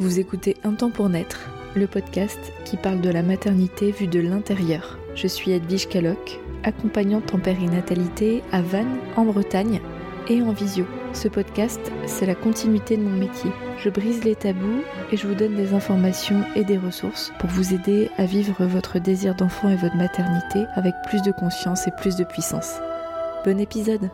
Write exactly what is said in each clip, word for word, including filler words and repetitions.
Vous écoutez Un Temps pour Naître, le podcast qui parle de la maternité vue de l'intérieur. Je suis Edwige Caloc, accompagnante en périnatalité à Vannes, en Bretagne, et en visio. Ce podcast, c'est la continuité de mon métier. Je brise les tabous et je vous donne des informations et des ressources pour vous aider à vivre votre désir d'enfant et votre maternité avec plus de conscience et plus de puissance. Bon épisode!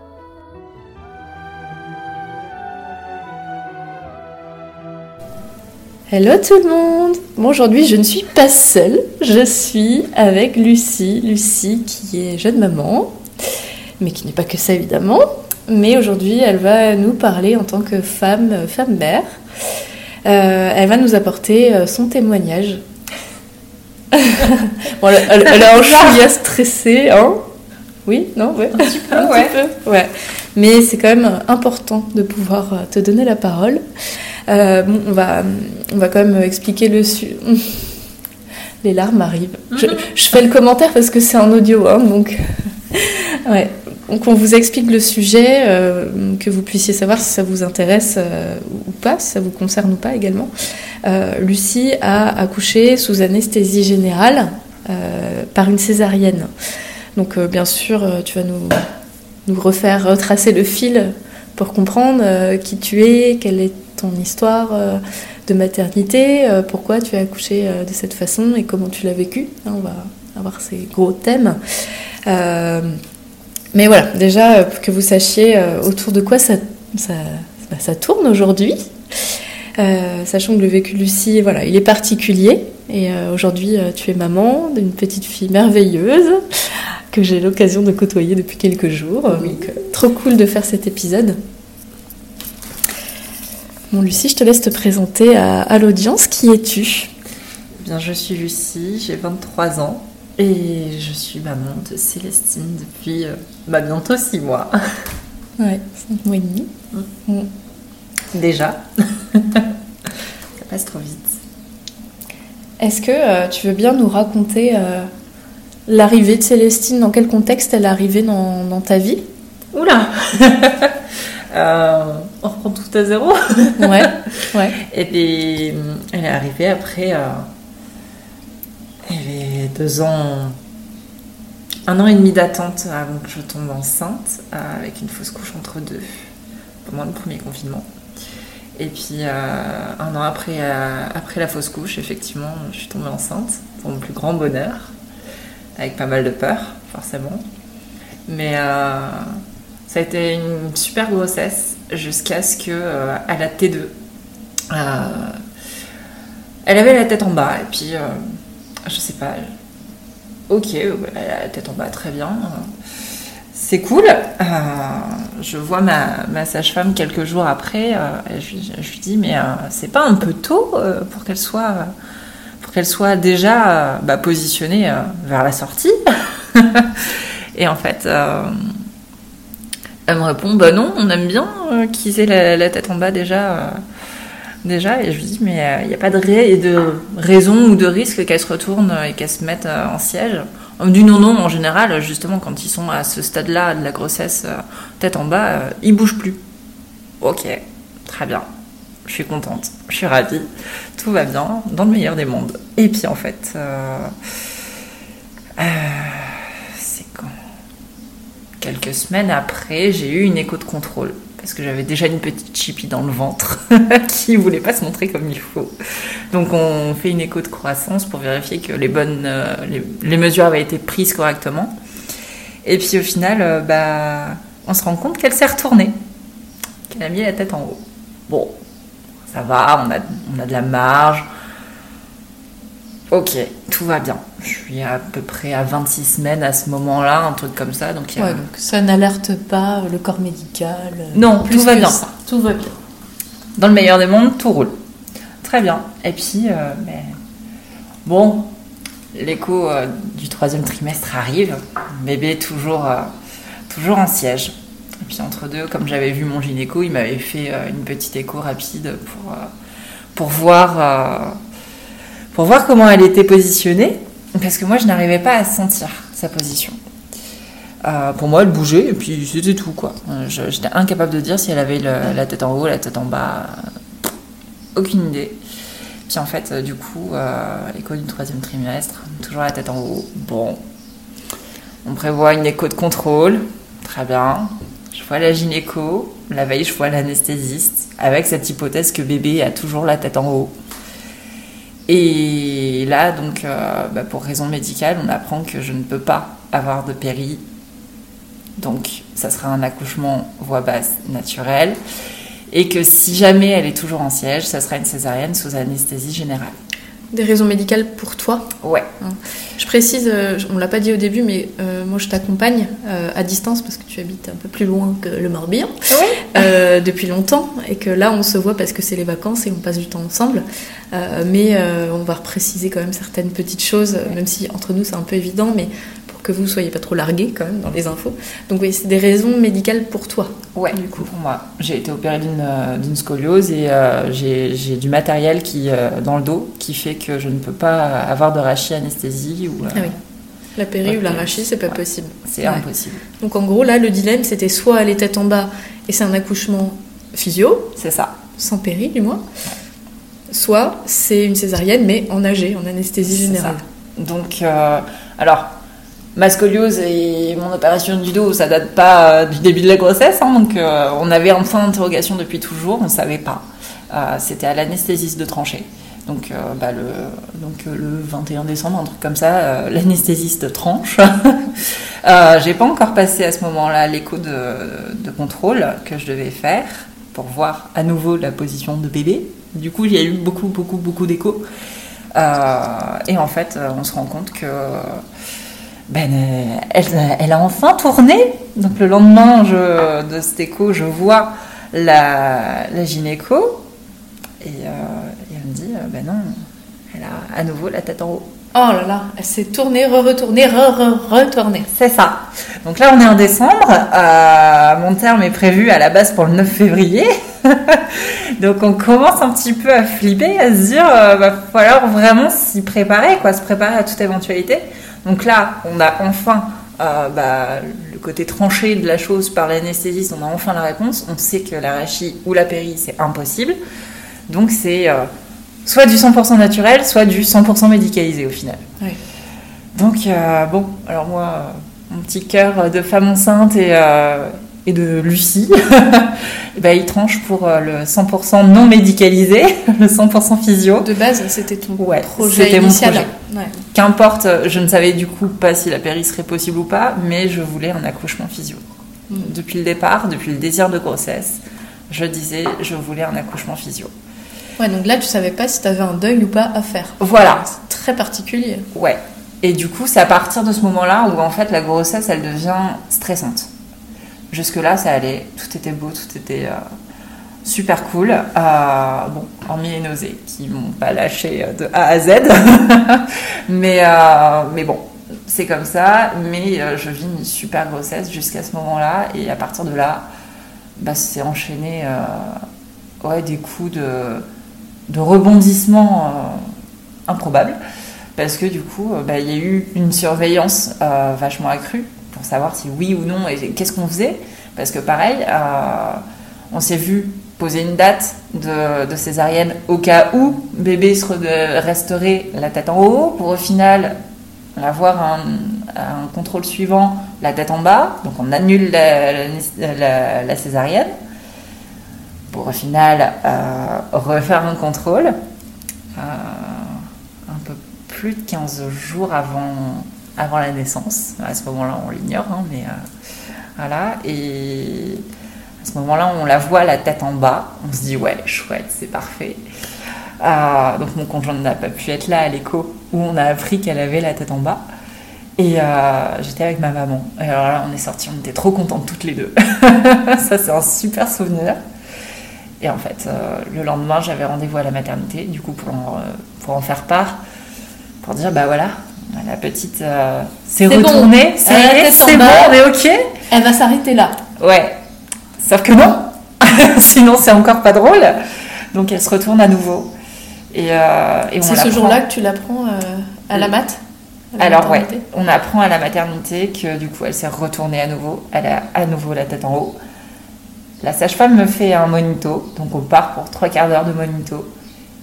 Hello tout le monde! Bon, aujourd'hui je ne suis pas seule, je suis avec Lucie. Lucie qui est jeune maman, mais qui n'est pas que ça évidemment. Mais aujourd'hui, elle va nous parler en tant que femme, femme mère. Euh, elle va nous apporter son témoignage. Bon, elle, elle, elle a un chouïa stressée, hein? Oui, non, ouais. Un petit peu, un ouais. Petit peu, ouais. Mais c'est quand même important de pouvoir te donner la parole. Euh, bon, on va, on va quand même expliquer le sujet. Les larmes arrivent. Je, je fais le commentaire parce que c'est en audio, hein, donc. Ouais. Donc on vous explique le sujet, euh, que vous puissiez savoir si ça vous intéresse euh, ou pas, si ça vous concerne ou pas également. Euh, Lucie a accouché sous anesthésie générale euh, par une césarienne. Donc euh, bien sûr, euh, tu vas nous, nous refaire retracer le fil pour comprendre euh, qui tu es, quelle est ton histoire euh, de maternité, euh, pourquoi tu as accouché euh, de cette façon et comment tu l'as vécu. Hein, on va avoir ces gros thèmes. Euh, Mais voilà, déjà, pour que vous sachiez autour de quoi ça, ça, ça tourne aujourd'hui, euh, sachant que le vécu de Lucie, voilà, il est particulier. Et euh, aujourd'hui, tu es maman d'une petite fille merveilleuse que j'ai l'occasion de côtoyer depuis quelques jours. Oui. Donc, trop cool de faire cet épisode. Bon, Lucie, je te laisse te présenter à, à l'audience. Qui es-tu ? Bien, je suis Lucie, j'ai vingt-trois ans. Et je suis maman de Célestine depuis euh, bah, bientôt six mois. Ouais, cinq mois et demi. Mmh. Mmh. Déjà. Ça passe trop vite. Est-ce que euh, tu veux bien nous raconter euh, l'arrivée de Célestine, dans quel contexte elle est arrivée dans, dans ta vie ? Oula euh, On reprend tout à zéro. Ouais, ouais. Et puis, elle est arrivée après... Euh... J'avais deux ans, un an et demi d'attente avant que je tombe enceinte avec une fausse couche entre deux pendant le premier confinement. Et puis euh, un an après, euh, après la fausse couche, effectivement, je suis tombée enceinte pour mon plus grand bonheur, avec pas mal de peur, forcément. Mais euh, ça a été une super grossesse jusqu'à ce qu'à euh, la T deux, euh, elle avait la tête en bas et puis... Euh, je sais pas, ok, la tête en bas, très bien, c'est cool. Euh, je vois ma, ma sage-femme quelques jours après, euh, je, je, je lui dis, mais euh, c'est pas un peu tôt euh, pour qu'elle soit, pour qu'elle soit déjà euh, bah, positionnée euh, vers la sortie. Et en fait, euh, elle me répond, bah non, on aime bien euh, qu'ils aient la, la tête en bas déjà. Euh, Déjà, et je lui dis, mais il euh, n'y a pas de, ré- de raison ou de risque qu'elle se retourne et qu'elle se mette euh, en siège. On me dit non, non, en général, justement, quand ils sont à ce stade-là de la grossesse, euh, tête en bas, euh, ils ne bougent plus. Ok, très bien. Je suis contente, je suis ravie. Tout va bien, dans le meilleur des mondes. Et puis, en fait, euh, euh, c'est quand quelques semaines après, j'ai eu une écho de contrôle. Parce que j'avais déjà une petite chipie dans le ventre qui ne voulait pas se montrer comme il faut. Donc on fait une écho de croissance pour vérifier que les bonnes euh, les, les mesures avaient été prises correctement. Et puis au final, euh, bah, on se rend compte qu'elle s'est retournée, qu'elle a mis la tête en haut. Bon, ça va, on a, on a de la marge. Ok, tout va bien. Je suis à peu près à vingt-six semaines à ce moment-là, un truc comme ça. Donc, il y a... ouais, donc ça n'alerte pas le corps médical. Non, plus tout va bien. Ça. Tout va bien. Dans le meilleur des mondes, tout roule. Très bien. Et puis, euh, mais... bon, l'écho euh, du troisième trimestre arrive. Bébé toujours, euh, toujours en siège. Et puis entre deux, comme j'avais vu mon gynéco, il m'avait fait euh, une petite écho rapide pour, euh, pour voir... Euh, pour voir comment elle était positionnée, parce que moi, je n'arrivais pas à sentir sa position. Euh, pour moi, elle bougeait, et puis c'était tout, quoi. Je, j'étais incapable de dire si elle avait le, la tête en haut, la tête en bas. Aucune idée. Puis en fait, du coup, euh, écho du troisième trimestre, toujours la tête en haut. Bon, on prévoit une écho de contrôle, très bien. Je vois la gynéco, la veille je vois l'anesthésiste, avec cette hypothèse que bébé a toujours la tête en haut. Et là, donc, euh, bah, pour raison médicale, on apprend que je ne peux pas avoir de péri. Donc, ça sera un accouchement voie basse naturelle. Et que si jamais elle est toujours en siège, ça sera une césarienne sous anesthésie générale. Des raisons médicales pour toi ? Ouais. Je précise, on ne l'a pas dit au début, mais euh, moi je t'accompagne euh, à distance parce que tu habites un peu plus loin que le Morbihan, oui. euh, depuis longtemps, et que là on se voit parce que c'est les vacances et on passe du temps ensemble. Euh, mais euh, on va repréciser quand même certaines petites choses, ouais. Même si entre nous c'est un peu évident, mais pour que vous ne soyez pas trop largués quand même dans les infos. Donc oui, c'est des raisons médicales pour toi. Ouais, du coup. Pour moi, j'ai été opérée d'une, d'une scoliose et euh, j'ai, j'ai du matériel qui, euh, dans le dos qui fait que je ne peux pas avoir de rachis anesthésie. Ou, euh, ah oui, la péri ouais, ou la rachis, c'est pas ouais, possible. C'est ouais. impossible. Donc en gros, là, le dilemme, c'était soit aller tête en bas et c'est un accouchement physio. C'est ça. Sans péri, du moins. Soit c'est une césarienne, mais en A G, en anesthésie générale. C'est ça. Donc, euh, alors... Ma scoliose et mon opération du dos, ça date pas du début de la grossesse, hein, donc euh, on avait un point d'interrogation depuis toujours, on savait pas. Euh, c'était à l'anesthésiste de trancher. Donc, euh, bah, le, donc euh, le vingt et un décembre, un truc comme ça, euh, l'anesthésiste tranche. euh, j'ai pas encore passé à ce moment-là l'écho de, de contrôle que je devais faire pour voir à nouveau la position de bébé. Du coup, il y a eu beaucoup, beaucoup, beaucoup d'échos. Euh, et en fait, on se rend compte que... Ben, euh, elle, elle a enfin tourné. Donc le lendemain je, de cet écho, je vois la, la gynéco et, euh, et elle me dit euh, ben non, elle a à nouveau la tête en haut. Oh là là, elle s'est tournée, re-retournée, re-re-retournée. C'est ça. Donc là on est en décembre, euh, mon terme est prévu à la base pour le neuf février. Donc on commence un petit peu à flipper, à se dire euh, va falloir vraiment s'y préparer, quoi, se préparer à toute éventualité. Donc là, on a enfin euh, bah, le côté tranché de la chose par l'anesthésiste, on a enfin la réponse. On sait que la rachis ou la péri, c'est impossible. Donc c'est euh, soit du cent pour cent naturel, soit du cent pour cent médicalisé au final. Oui. Donc euh, bon, alors moi, euh, mon petit cœur de femme enceinte et, euh, et de Lucie, et bah, il tranche pour euh, le cent pour cent non médicalisé, le cent pour cent physio. De base, c'était ton ouais, projet c'était initial. Mon projet. Ouais. Qu'importe, je ne savais du coup pas si la péri serait possible ou pas, mais je voulais un accouchement physio. Mmh. Depuis le départ, depuis le désir de grossesse, je disais je voulais un accouchement physio. Ouais, donc là tu savais pas si tu avais un deuil ou pas à faire. Voilà. C'est très particulier. Ouais. Et du coup, c'est à partir de ce moment-là où en fait la grossesse elle devient stressante. Jusque-là, ça allait, tout était beau, tout était. Euh... Super cool, euh, bon, hormis les nausées qui m'ont pas lâché de A à Z, mais, euh, mais bon, c'est comme ça, mais euh, je vis une super grossesse jusqu'à ce moment-là, et à partir de là, bah, c'est enchaîné euh, ouais, des coups de, de rebondissement euh, improbables, parce que du coup, bah, y a eu une surveillance euh, vachement accrue pour savoir si oui ou non, et qu'est-ce qu'on faisait, parce que pareil, euh, on s'est vu poser une date de, de césarienne au cas où bébé se resterait la tête en haut, pour au final avoir un, un contrôle suivant la tête en bas, donc on annule la, la, la, la césarienne, pour au final euh, refaire un contrôle euh, un peu plus de quinze jours avant, avant la naissance. À ce moment-là, on l'ignore, hein, mais euh, voilà, et... À ce moment-là, on la voit la tête en bas. On se dit, ouais, chouette, c'est parfait. Euh, donc, mon conjoint n'a pas pu être là à l'écho où on a appris qu'elle avait la tête en bas. Et euh, j'étais avec ma maman. Et alors là, on est sortis, on était trop contentes toutes les deux. Ça, c'est un super souvenir. Et en fait, euh, le lendemain, j'avais rendez-vous à la maternité, du coup, pour en, pour en faire part, pour dire, bah voilà, la petite euh, s'est c'est retournée. Bon. Ça y est, c'est bon, on est OK. Elle va s'arrêter là. Ouais. Sauf que non, sinon c'est encore pas drôle. Donc elle se retourne à nouveau. Et, euh, et on c'est ce jour-là que tu l'apprends euh, à la mat à la Alors maternité. Ouais, on apprend à la maternité que du coup elle s'est retournée à nouveau. Elle a à nouveau la tête en haut. La sage-femme me fait un monito, donc on part pour trois quarts d'heure de monito.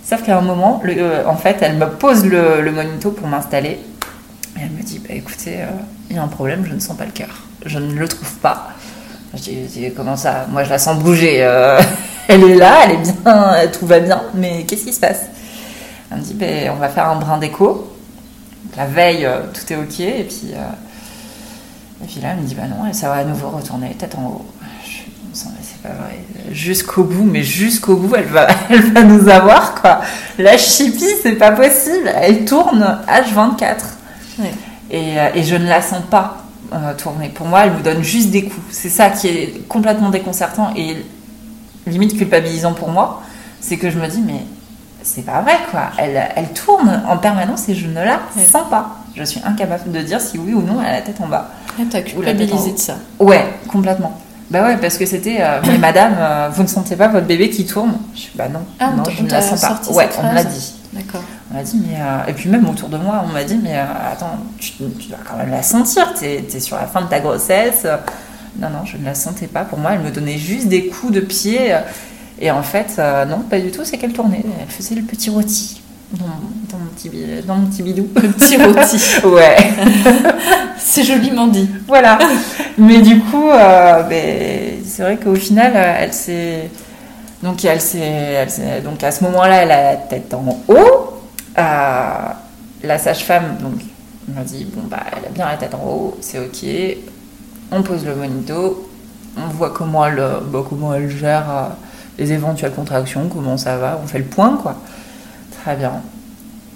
Sauf qu'à un moment, le, euh, en fait, elle me pose le, le monito pour m'installer. Et elle me dit, bah écoutez, euh, il y a un problème, je ne sens pas le cœur. Je ne le trouve pas. Je dis, je dis comment ça ? Moi, je la sens bouger. Euh, elle est là, elle est bien, tout va bien. Mais qu'est-ce qui se passe ? Elle me dit, bah, on va faire un brin d'écho. La veille, euh, tout est ok. Et puis, euh, et puis là, elle me dit, bah non, et ça va à nouveau retourner, tête en haut. C'est pas vrai. Jusqu'au bout, mais jusqu'au bout, elle va, elle va nous avoir, quoi. La chipie, c'est pas possible. Elle tourne H vingt-quatre. Oui. Et, et je ne la sens pas euh, tourner. Pour moi, elle me donne juste des coups. C'est ça qui est complètement déconcertant et limite culpabilisant pour moi. C'est que je me dis, mais c'est pas vrai, quoi. Elle, elle tourne en permanence et je ne la oui. sens pas. Je suis incapable de dire si oui ou non elle a la tête en bas. Et t'as culpabilisé de ça. Ouais, complètement. Bah ouais, parce que c'était euh, mais madame, euh, vous ne sentez pas votre bébé qui tourne ? Je suis bah non, ah, non je ne la sens pas. Ouais, on me l'a dit. D'accord. On m'a dit mais euh, et puis même autour de moi, on m'a dit mais euh, attends, tu, tu dois quand même la sentir, t'es, t'es sur la fin de ta grossesse. Non non, je ne la sentais pas. Pour moi, elle me donnait juste des coups de pied et en fait euh, non, pas du tout, c'est qu'elle tournait, elle faisait le petit rôti. Dans, dans, mon petit, dans mon petit bidou. Le petit rôti. Ouais. C'est joliment dit. Voilà. Mais du coup, euh, mais c'est vrai qu'au final, elle s'est... Donc, elle s'est... Elle s'est... donc à ce moment-là, elle a la tête en haut. Euh, la sage-femme donc, m'a dit, bon, bah, elle a bien la tête en haut, c'est OK. On pose le monito. On voit comment elle, bah, comment elle gère euh, les éventuelles contractions, comment ça va. On fait le point, quoi. Très bien.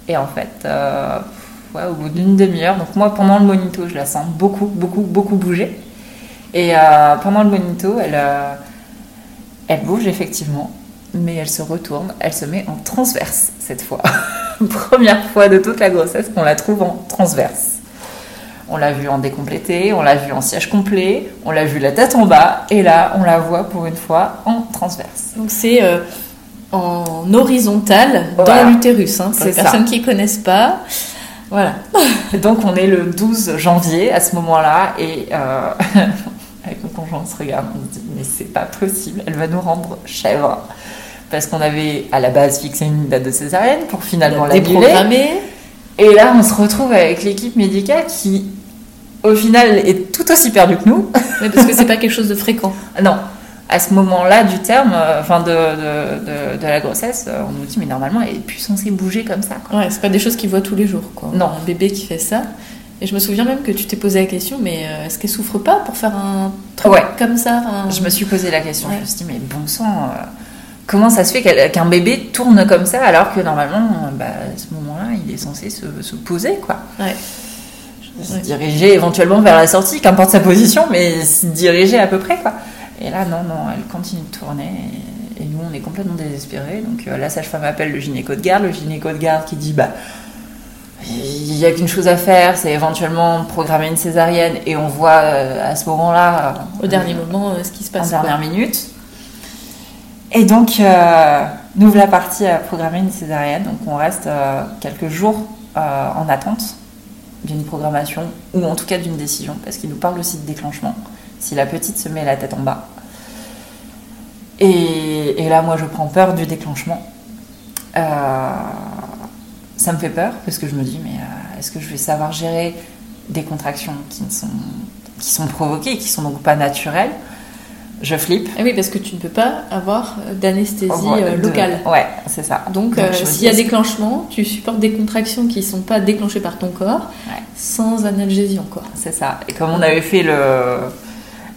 Et en fait, euh, ouais, au bout d'une demi-heure, donc moi pendant le monito, je la sens beaucoup, beaucoup, beaucoup bouger. Et euh, pendant le monito, elle, euh, elle bouge effectivement, mais elle se retourne, elle se met en transverse cette fois. Première fois de toute la grossesse qu'on la trouve en transverse. On l'a vue en décomplété, on l'a vue en siège complet, on l'a vue la tête en bas, et là, on la voit pour une fois en transverse. Donc c'est... Euh... en horizontale dans voilà. l'utérus, hein, pour c'est les personnes ça. Qui ne connaissent pas. Voilà. Donc on est le douze janvier à ce moment-là et euh, avec mon conjoint on se regarde, on se dit mais c'est pas possible, elle va nous rendre chèvres parce qu'on avait à la base fixé une date de césarienne pour finalement l'annuler. Et là on se retrouve avec l'équipe médicale qui au final est tout aussi perdue que nous. Mais parce que c'est pas quelque chose de fréquent. Non. À ce moment-là du terme, enfin de, de, de, de la grossesse, on nous dit mais normalement elle n'est plus censée bouger comme ça. Quoi. Ouais, c'est pas des choses qu'ils voient tous les jours. Quoi. Non, un bébé qui fait ça. Et je me souviens même que tu t'es posé la question, mais est-ce qu'elle souffre pas pour faire un truc ouais. comme ça un... Je me suis posé la question. Ouais. Je me suis dit mais bon sang, euh, comment ça se fait qu'un bébé tourne comme ça alors que normalement, bah, à ce moment-là, il est censé se, se poser quoi. Ouais. Se ouais. diriger éventuellement vers la sortie, qu'importe sa position, mais se diriger à peu près quoi. Et là, non, non, elle continue de tourner. Et, et nous, on est complètement désespérés. Donc euh, la sage-femme appelle le gynéco de garde. Le gynéco de garde qui dit, bah, il n'y a qu'une chose à faire, c'est éventuellement programmer une césarienne. Et on voit euh, à ce moment-là... Au euh, dernier moment, euh, ce qui se passe. En dernière minute. Et donc, euh, nous voilà partis à programmer une césarienne. Donc on reste euh, quelques jours euh, en attente d'une programmation, ou en tout cas d'une décision, parce qu'il nous parle aussi de déclenchement. Si la petite se met la tête en bas. Et, et là, moi, je prends peur du déclenchement. Euh, ça me fait peur, parce que je me dis, mais euh, est-ce que je vais savoir gérer des contractions qui, ne sont, qui sont provoquées, qui ne sont donc pas naturelles ? Je flippe. Et oui, parce que tu ne peux pas avoir d'anesthésie oh, de, locale. Ouais, c'est ça. Donc, donc euh, s'il y a déclenchement, tu supportes des contractions qui ne sont pas déclenchées par ton corps, ouais. sans analgésie encore. C'est ça. Et comme on avait fait le...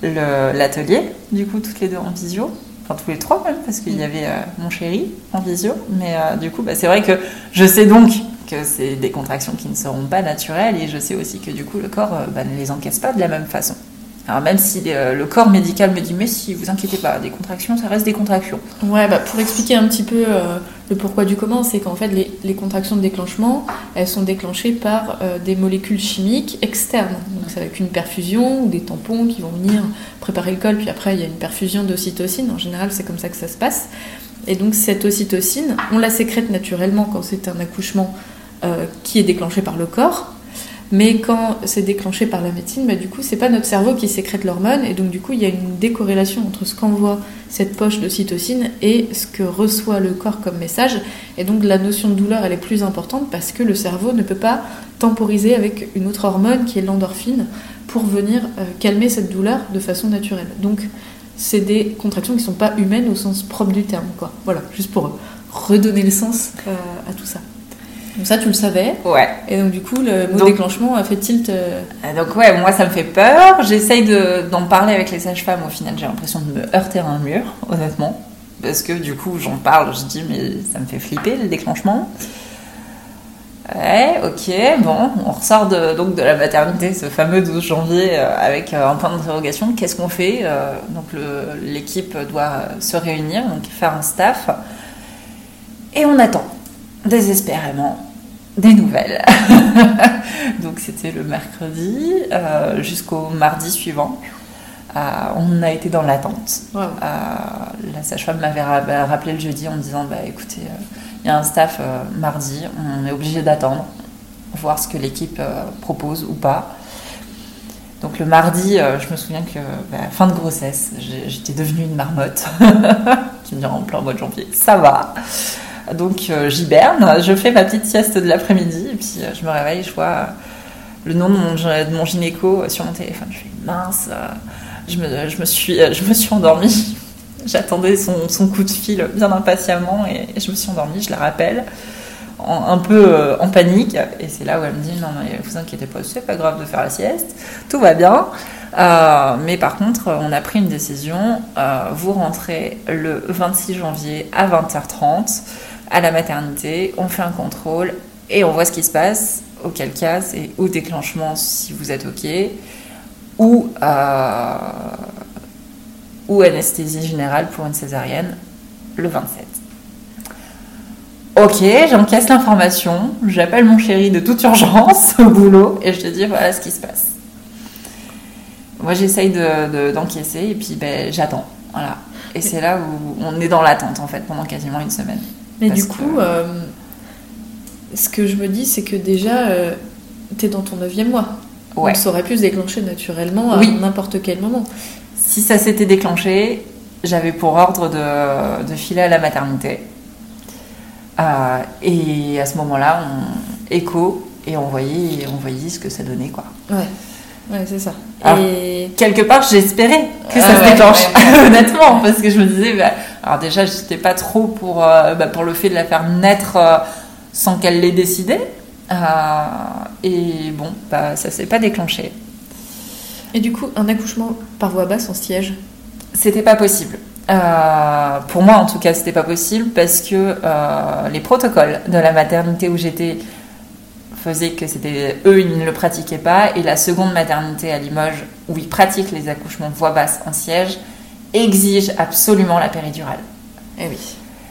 Le, l'atelier, du coup, toutes les deux en visio, enfin tous les trois même, parce qu'il y avait euh, mon chéri en visio, mais euh, du coup, bah, c'est vrai que je sais donc que c'est des contractions qui ne seront pas naturelles et je sais aussi que du coup, le corps euh, bah, ne les encaisse pas de la même façon. Alors même si euh, le corps médical me dit, mais si, vous inquiétez pas, des contractions, ça reste des contractions. Ouais, bah, pour expliquer un petit peu euh, le pourquoi du comment, c'est qu'en fait, les, les contractions de déclenchement, elles sont déclenchées par euh, des molécules chimiques externes. Donc c'est avec une perfusion ou des tampons qui vont venir préparer le col, puis après, il y a une perfusion d'ocytocine. En général, c'est comme ça que ça se passe. Et donc cette ocytocine, on la sécrète naturellement quand c'est un accouchement euh, qui est déclenché par le corps. Mais quand c'est déclenché par la médecine, bah, du coup, c'est pas notre cerveau qui sécrète l'hormone. Et donc, du coup, il y a une décorrélation entre ce qu'envoie cette poche d'ocytocine et ce que reçoit le corps comme message. Et donc, la notion de douleur, elle est plus importante parce que le cerveau ne peut pas temporiser avec une autre hormone qui est l'endorphine pour venir euh, calmer cette douleur de façon naturelle. Donc, c'est des contractions qui ne sont pas humaines au sens propre du terme, quoi. Voilà, juste pour redonner le sens euh, à tout ça. Donc ça, tu le savais. Ouais. Et donc, du coup, le mot donc, déclenchement a fait tilt. Euh... Donc, ouais, moi, ça me fait peur. J'essaye de, d'en parler avec les sages-femmes. Au final, j'ai l'impression de me heurter à un mur, honnêtement. Parce que, du coup, j'en parle. Je dis, mais ça me fait flipper, le déclenchement. Ouais, ok, bon. On ressort de, donc, de la maternité, ce fameux douze janvier, euh, avec euh, un point d'interrogation. Qu'est-ce qu'on fait euh, Donc, le, l'équipe doit se réunir, donc faire un staff. Et on attend, désespérément, des nouvelles. Donc c'était le mercredi euh, jusqu'au mardi suivant. Euh, on a été dans l'attente. Wow. Euh, la sage-femme m'avait rappelé le jeudi en me disant bah, « Écoutez, il euh, y a un staff euh, mardi, on est obligé d'attendre, voir ce que l'équipe euh, propose ou pas. » Donc le mardi, euh, je me souviens que bah, fin de grossesse, j'étais devenue une marmotte. Tu me diras en plein mois de janvier, ça va. Donc euh, j'hiberne, je fais ma petite sieste de l'après-midi et puis euh, je me réveille, je vois euh, le nom de mon, de mon gynéco euh, sur mon téléphone. Je fais mince, euh, je, me, je, me suis, euh, je me suis endormie. J'attendais son, son coup de fil bien impatiemment et, et je me suis endormie, je la rappelle, en, un peu euh, en panique. Et c'est là où elle me dit, non, mais vous inquiétez pas, c'est pas grave de faire la sieste, tout va bien. Euh, mais par contre, on a pris une décision, euh, vous rentrez le vingt-six janvier à vingt heures trente. À la maternité, on fait un contrôle et on voit ce qui se passe, auquel cas c'est ou déclenchement si vous êtes ok, ou, euh, ou anesthésie générale pour une césarienne le vingt-sept. Ok, j'encaisse l'information, j'appelle mon chéri de toute urgence au boulot et je te dis voilà ce qui se passe. Moi j'essaye de, de, d'encaisser et puis ben, j'attends, voilà. Et c'est là où on est dans l'attente en fait pendant quasiment une semaine. Mais Parce du coup, que... Euh, ce que je me dis, c'est que déjà, euh, t'es dans ton neuvième mois. Ouais. Donc ça aurait pu se déclencher naturellement à oui. n'importe quel moment. Si ça s'était déclenché, j'avais pour ordre de, de filer à la maternité. Euh, et à ce moment-là, on écho et on voyait, on voyait ce que ça donnait, quoi. Ouais. Ouais, c'est ça. Alors, et... quelque part, j'espérais que ça ah, se ouais, déclenche, ouais. honnêtement, parce que je me disais, bah, alors déjà, j'étais pas trop pour, euh, bah, pour le fait de la faire naître euh, sans qu'elle l'ait décidé. Euh, et bon, bah, ça s'est pas déclenché. Et du coup, un accouchement par voie basse en siège, c'était pas possible. Euh, pour moi, en tout cas, c'était pas possible parce que euh, les protocoles de la maternité où j'étais faisait que c'était eux, ils ne le pratiquaient pas. Et la seconde maternité à Limoges, où ils pratiquent les accouchements voix basse en siège, exige absolument la péridurale. Eh oui.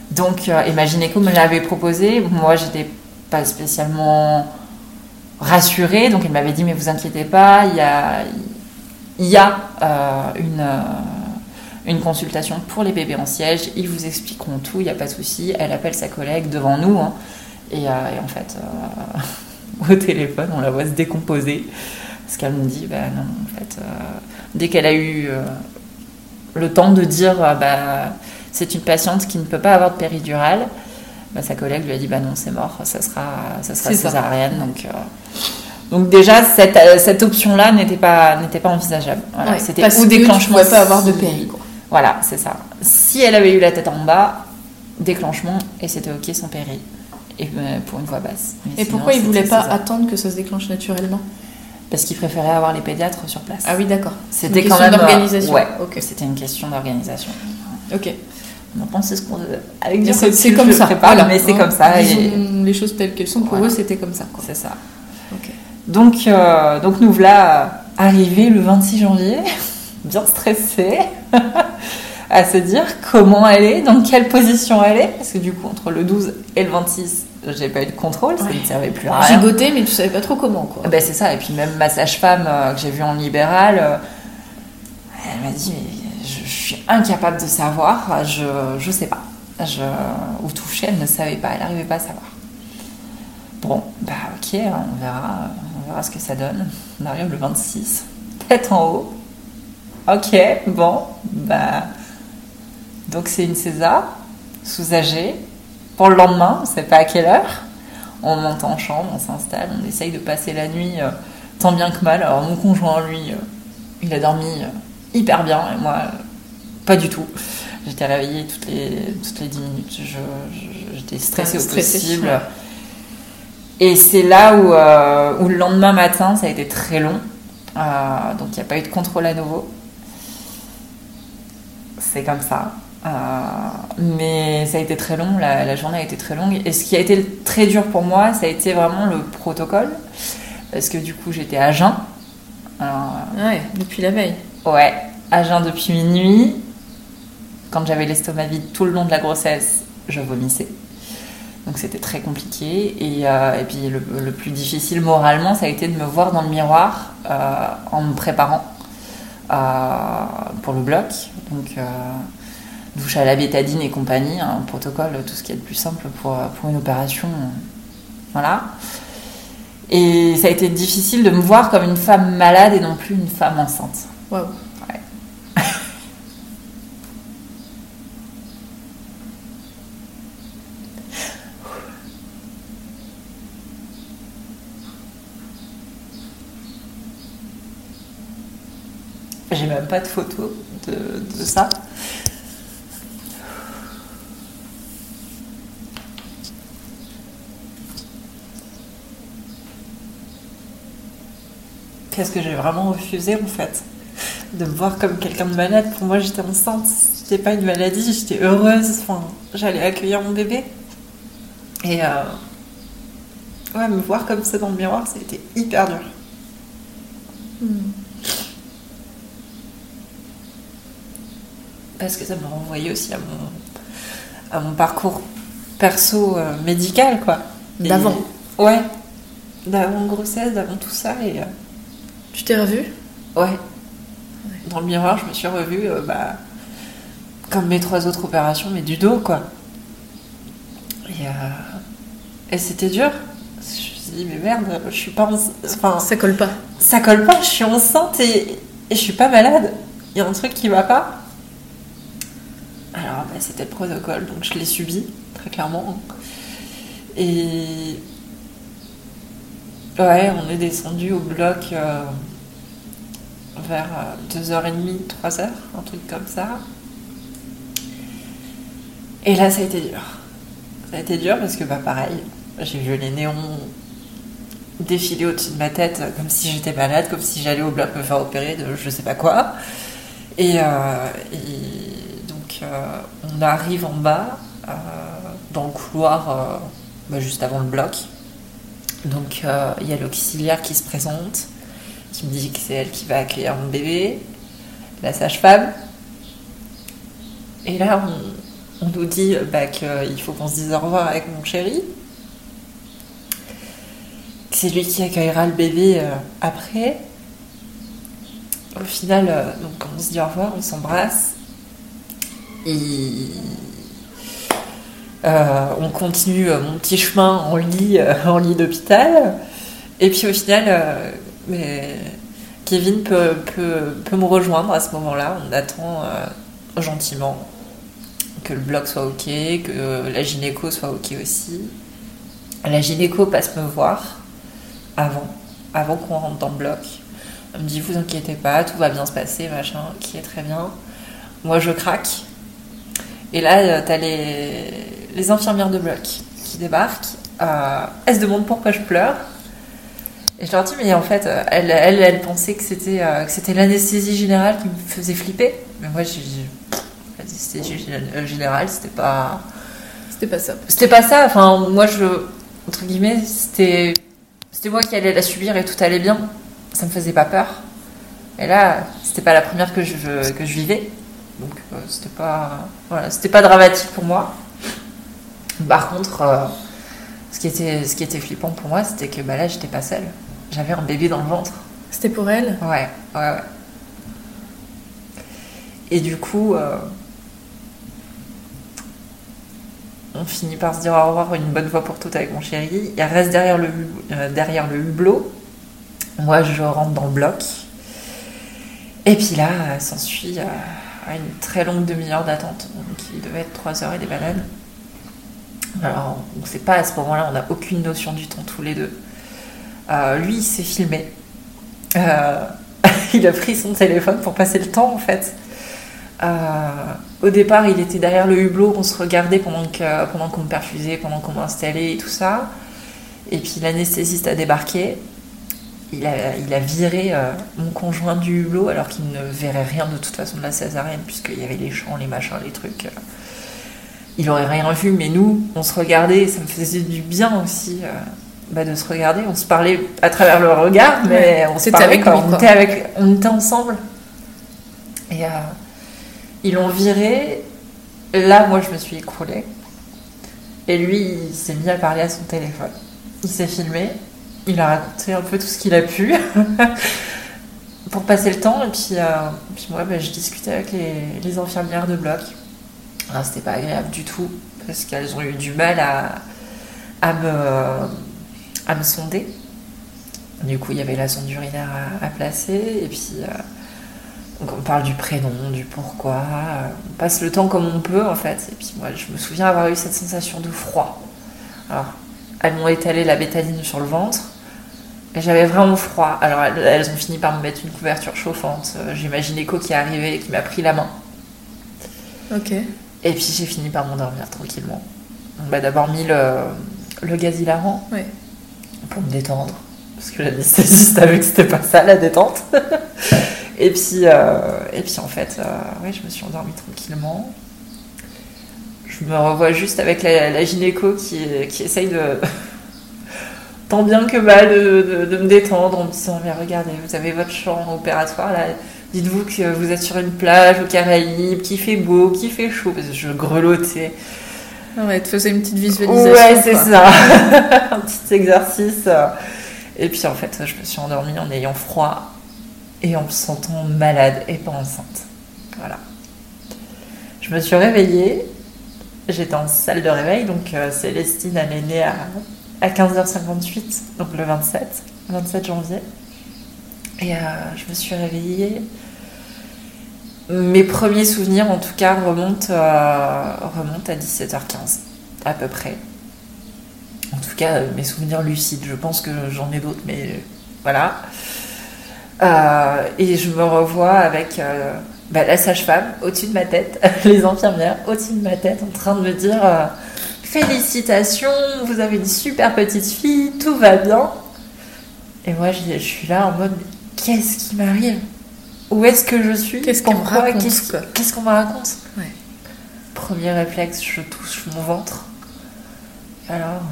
Donc, euh, imaginez qu'on me l'avait proposé. Moi, j'étais pas spécialement rassurée. Donc, elle m'avait dit, mais vous inquiétez pas, il y a, y a euh, une, euh, une consultation pour les bébés en siège. Ils vous expliqueront tout, il n'y a pas de souci. Elle appelle sa collègue devant nous. Hein, et, euh, et en fait... Euh... Au téléphone, on la voit se décomposer. Parce qu'elle me dit, bah non, en fait, euh, dès qu'elle a eu euh, le temps de dire, euh, bah c'est une patiente qui ne peut pas avoir de péridurale, bah, sa collègue lui a dit, bah non, c'est mort, ça sera, ça sera césarienne. Donc, euh, donc déjà, cette, euh, cette option-là n'était pas, n'était pas envisageable. Voilà, ouais, c'était au déclenchement. Elle ne pouvait pas avoir de péri. Quoi. Voilà, c'est ça. Si elle avait eu la tête en bas, déclenchement, et c'était ok sans péri. Et pour une voix basse. Mais et sinon, pourquoi ils ne voulaient pas ça. attendre que ça se déclenche naturellement ? Parce qu'ils préféraient avoir les pédiatres sur place. Ah oui, d'accord. C'était une quand question même d'organisation. Ouais, okay. C'était une question d'organisation. Ok. On en pensait ce qu'on devait. Avec du recul, c'est comme ça. Prépare, voilà. Mais c'est ouais. comme ça. Et... les choses telles qu'elles sont pour voilà. eux, c'était comme ça. Quoi. C'est ça. Ok. Donc, euh, donc nous voilà arrivés le vingt-six janvier, bien stressés. À se dire comment elle est, dans quelle position elle est, parce que du coup entre le douze et le vingt-six, j'ai pas eu de contrôle, ça ouais. ne servait plus à rien. Gigoté, mais tu savais pas trop comment quoi. Ben c'est ça, et puis même ma sage-femme euh, que j'ai vue en libéral, euh, elle m'a dit mais je, je suis incapable de savoir, je je sais pas, je ou toucher, elle ne savait pas, elle n'arrivait pas à savoir. Bon, bah ok, on verra, on verra ce que ça donne. On arrive le vingt-six, tête en haut. Ok, bon, bah... Donc c'est une césar, soulagée. Pour le lendemain, on ne sait pas à quelle heure. On monte en chambre, on s'installe, on essaye de passer la nuit euh, tant bien que mal. Alors mon conjoint, lui, euh, il a dormi euh, hyper bien et moi, euh, pas du tout. J'étais réveillée toutes les, toutes les dix minutes. Je, je, j'étais stressée au possible. Ouais. Et c'est là où, euh, où le lendemain matin, ça a été très long. Euh, donc il n'y a pas eu de contrôle à nouveau. C'est comme ça. Euh, mais ça a été très long, la, la journée a été très longue. Et ce qui a été très dur pour moi, ça a été vraiment le protocole. Parce que du coup, j'étais à jeun. Euh, ouais, depuis la veille. Ouais, à jeun depuis minuit. Quand j'avais l'estomac vide tout le long de la grossesse, je vomissais. Donc c'était très compliqué. Et, euh, et puis le, le plus difficile moralement, ça a été de me voir dans le miroir euh, en me préparant euh, pour le bloc. Donc euh, douche à la bétadine et compagnie, un protocole, tout ce qu'il y a de plus simple pour, pour une opération. Voilà. Et ça a été difficile de me voir comme une femme malade et non plus une femme enceinte. Waouh! J'ai même pas de photo de, de ça. Parce que j'ai vraiment refusé en fait de me voir comme quelqu'un de malade. Pour moi, j'étais enceinte, c'était pas une maladie, j'étais heureuse. Enfin, j'allais accueillir mon bébé. Et euh... ouais, me voir comme ça dans le miroir, c'était hyper dur. Hmm. Parce que ça me renvoyait aussi à mon, à mon parcours perso euh, médical, quoi. Et, d'avant. Ouais, d'avant grossesse, d'avant tout ça. Et, euh... Tu t'es revue ? Ouais. Ouais. Dans le miroir, je me suis revue euh, bah, comme mes trois autres opérations, mais du dos, quoi. Et, euh... et c'était dur. Je me suis dit, mais merde, je suis pas enceinte. Enfin, ça colle pas. Ça colle pas, je suis enceinte et, et je suis pas malade. Il y a un truc qui va pas. Alors, bah, c'était le protocole, donc je l'ai subi, très clairement. Et... ouais, on est descendu au bloc euh, vers deux heures trente, trois heures, un truc comme ça. Et là, ça a été dur. Ça a été dur parce que, bah, pareil, j'ai vu les néons défiler au-dessus de ma tête, comme si j'étais malade, comme si j'allais au bloc me faire opérer de je sais pas quoi. Et... Euh, et... Euh, on arrive en bas euh, dans le couloir euh, bah, juste avant le bloc, donc il euh, y a l'auxiliaire qui se présente, qui me dit que c'est elle qui va accueillir mon bébé, la sage-femme, et là on, on nous dit bah, qu'il faut qu'on se dise au revoir avec mon chéri, que c'est lui qui accueillera le bébé euh, après. Au final euh, donc on se dit au revoir, on s'embrasse. Et euh, on continue euh, mon petit chemin en lit, euh, en lit d'hôpital. Et puis au final, euh, mais Kevin peut, peut, peut me rejoindre à ce moment-là. On attend euh, gentiment que le bloc soit ok, que la gynéco soit ok aussi. La gynéco passe me voir avant, avant qu'on rentre dans le bloc. Elle me dit « Vous inquiétez pas, tout va bien se passer, machin, qui est très bien. » Moi je craque. Et là, t'as les, les infirmières de bloc qui débarquent. Euh, elles se demandent pourquoi je pleure. Et je leur dis, mais en fait, elles, elles, elles pensaient que c'était, euh, que c'était l'anesthésie générale qui me faisait flipper. Mais moi, j'ai dit, l'anesthésie générale, c'était pas... C'était pas ça. C'était pas ça. Enfin, moi, je... Entre guillemets, c'était... C'était moi qui allais la subir et tout allait bien. Ça me faisait pas peur. Et là, c'était pas la première que je, que je vivais. Donc euh, c'était pas voilà, c'était pas dramatique pour moi. Par contre, euh, ce qui était ce qui était flippant pour moi, c'était que bah là j'étais pas seule. J'avais un bébé dans le ventre. C'était pour elle ? Ouais, ouais, ouais. Et du coup, euh, on, on finit par se dire au revoir une bonne fois pour toutes avec mon chéri. Il reste derrière le, euh, derrière le hublot. Moi, je rentre dans le bloc. Et puis là, euh, s'ensuit euh, une très longue demi-heure d'attente. Donc, il devait être trois heures et des bananes. Alors, on ne sait pas, à ce moment-là, on n'a aucune notion du temps tous les deux. Euh, lui, il s'est filmé. Euh, il a pris son téléphone pour passer le temps, en fait. Euh, au départ, il était derrière le hublot, on se regardait pendant, que, pendant qu'on me perfusait, pendant qu'on m'installait et tout ça. Et puis l'anesthésiste a débarqué. Il a, il a viré euh, mon conjoint du hublot alors qu'il ne verrait rien de toute façon de la césarienne, puisqu'il y avait les champs, les machins, les trucs. Euh, il aurait rien vu, mais nous, on se regardait, ça me faisait du bien aussi euh, bah, de se regarder. On se parlait à travers le regard, mais on se parlait quand on était, avec, on était ensemble. Et... Euh, ils l'ont viré, là moi je me suis écroulée, et lui il s'est mis à parler à son téléphone. Il s'est filmé, il a raconté un peu tout ce qu'il a pu pour passer le temps, et puis, euh, puis moi bah, je discutais avec les, les infirmières de bloc. Alors, c'était pas agréable du tout, parce qu'elles ont eu du mal à, à, me, à me sonder. Du coup il y avait la sonde urinaire à, à placer, et puis... Euh, Donc on parle du prénom, du pourquoi, on passe le temps comme on peut en fait. Et puis moi je me souviens avoir eu cette sensation de froid. Alors elles m'ont étalé la bétaline sur le ventre et j'avais vraiment froid. Alors elles ont fini par me mettre une couverture chauffante. J'imagine Echo qui est arrivé et qui m'a pris la main. Ok. Et puis j'ai fini par m'endormir tranquillement. On m'a d'abord mis le, le gaz hilarant, oui, pour me détendre. Parce que l'anesthésiste a vu que c'était pas ça la détente. Et puis, euh, et puis en fait, euh, ouais, je me suis endormie tranquillement. Je me revois juste avec la, la gynéco qui, qui essaye de, tant bien que mal, de, de, de me détendre en me disant « Mais regardez, vous avez votre champ opératoire, là. Dites-vous que vous êtes sur une plage aux Caraïbes, qui fait beau, qui fait chaud. » Parce que je grelottais. Ouais, elle te faisait une petite visualisation. Ouais, c'est quoi. Ça. Un petit exercice. Et puis en fait, je me suis endormie en ayant froid. Et en me sentant malade et pas enceinte. Voilà. Je me suis réveillée. J'étais en salle de réveil. Donc euh, Célestine, elle est née à, à quinze heures cinquante-huit. Donc le vingt-sept janvier. Et euh, je me suis réveillée. Mes premiers souvenirs, en tout cas, remontent, euh, remontent à dix-sept heures quinze. À peu près. En tout cas, mes souvenirs lucides. Je pense que j'en ai d'autres, mais voilà. Euh, et je me revois avec euh, bah, la sage-femme au-dessus de ma tête, les infirmières au-dessus de ma tête, en train de me dire euh, « Félicitations, vous avez une super petite fille, tout va bien !» Et moi, je, je suis là en mode « Qu'est-ce qui m'arrive ? Où est-ce que je suis ? Qu'est-ce qu'on me raconte ? Qu'est-ce, qu'est-ce qu'on me raconte ?» Ouais. Premier réflexe, je touche mon ventre. Alors,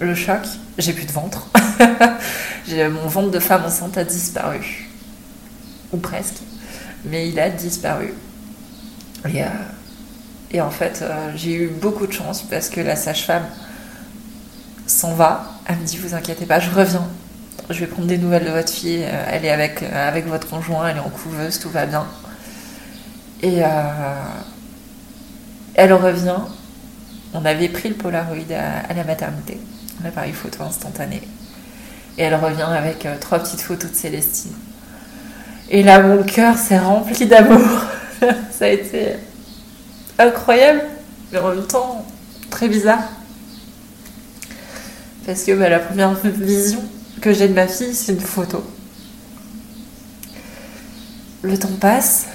le choc, j'ai plus de ventre. j'ai, mon ventre de femme enceinte a disparu. Ou presque, mais il a disparu. Et, euh, et en fait, euh, j'ai eu beaucoup de chance parce que la sage-femme s'en va. Elle me dit « Vous inquiétez pas, je reviens. Je vais prendre des nouvelles de votre fille. Elle est avec, avec votre conjoint, elle est en couveuse, tout va bien. » Et euh, elle revient. On avait pris le Polaroid à, à la maternité, l'appareil photo instantané. Et elle revient avec euh, trois petites photos de Célestine. Et là, mon cœur s'est rempli d'amour. Ça a été incroyable, mais en même temps, très bizarre. Parce que bah, la première vision que j'ai de ma fille, c'est une photo. Le temps passe.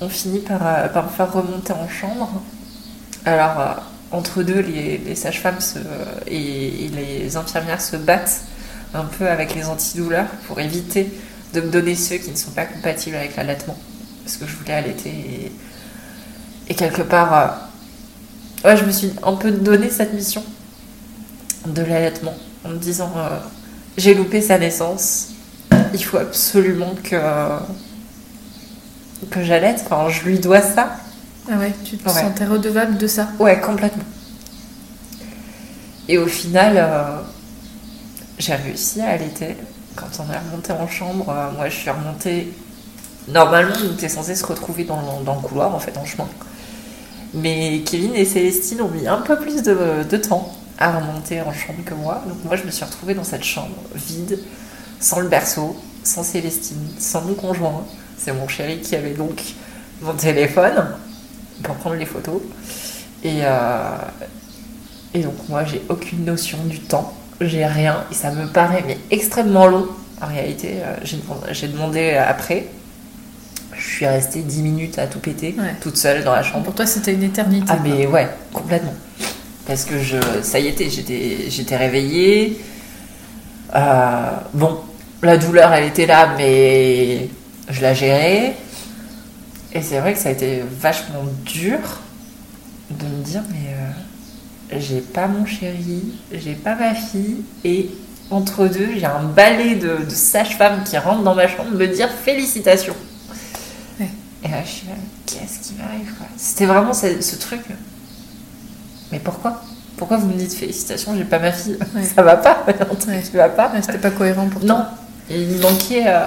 On finit par, euh, par me faire remonter en chambre. Alors, euh, entre deux, les, les sages-femmes se, euh, et, et les infirmières se battent un peu avec les antidouleurs pour éviter... de me donner ceux qui ne sont pas compatibles avec l'allaitement, parce que je voulais allaiter et, et quelque part euh... ouais, je me suis un peu donné cette mission de l'allaitement en me disant euh, j'ai loupé sa naissance, il faut absolument que euh, que j'allaite, enfin je lui dois ça. Ah ouais, tu te ouais. sentais redevable de ça? Ouais, complètement. Et au final euh, j'ai réussi à allaiter. Quand on est remonté en chambre, euh, moi je suis remontée. Normalement, on était censé se retrouver dans le, dans le couloir, en fait, en chemin. Mais Kevin et Célestine ont mis un peu plus de, de temps à remonter en chambre que moi. Donc moi, je me suis retrouvée dans cette chambre vide, sans le berceau, sans Célestine, sans mon conjoint. C'est mon chéri qui avait donc mon téléphone pour prendre les photos. Et, euh, et donc moi, j'ai aucune notion du temps. J'ai rien et ça me paraît mais extrêmement long. En réalité, euh, j'ai, j'ai demandé après. Je suis restée dix minutes à tout péter, ouais. toute seule dans la chambre. Pour toi, c'était une éternité. Ah, mais ouais, complètement. Parce que je, ça y était, j'étais, j'étais réveillée. Euh, bon, la douleur, elle était là, mais je la gérais. Et c'est vrai que ça a été vachement dur de me dire, mais euh, j'ai pas mon chéri, j'ai pas ma fille, et entre deux, j'ai un balai de, de sages-femmes qui rentrent dans ma chambre me dire félicitations. Ouais. Et là, je suis là, qu'est-ce qui m'arrive, quoi. C'était vraiment ce, ce truc. Mais pourquoi ? Pourquoi vous me dites félicitations, j'ai pas ma fille ? Ouais. Ça va pas, il y a un truc qui va pas. Ouais, c'était pas cohérent pour toi. Non, et il manquait, euh...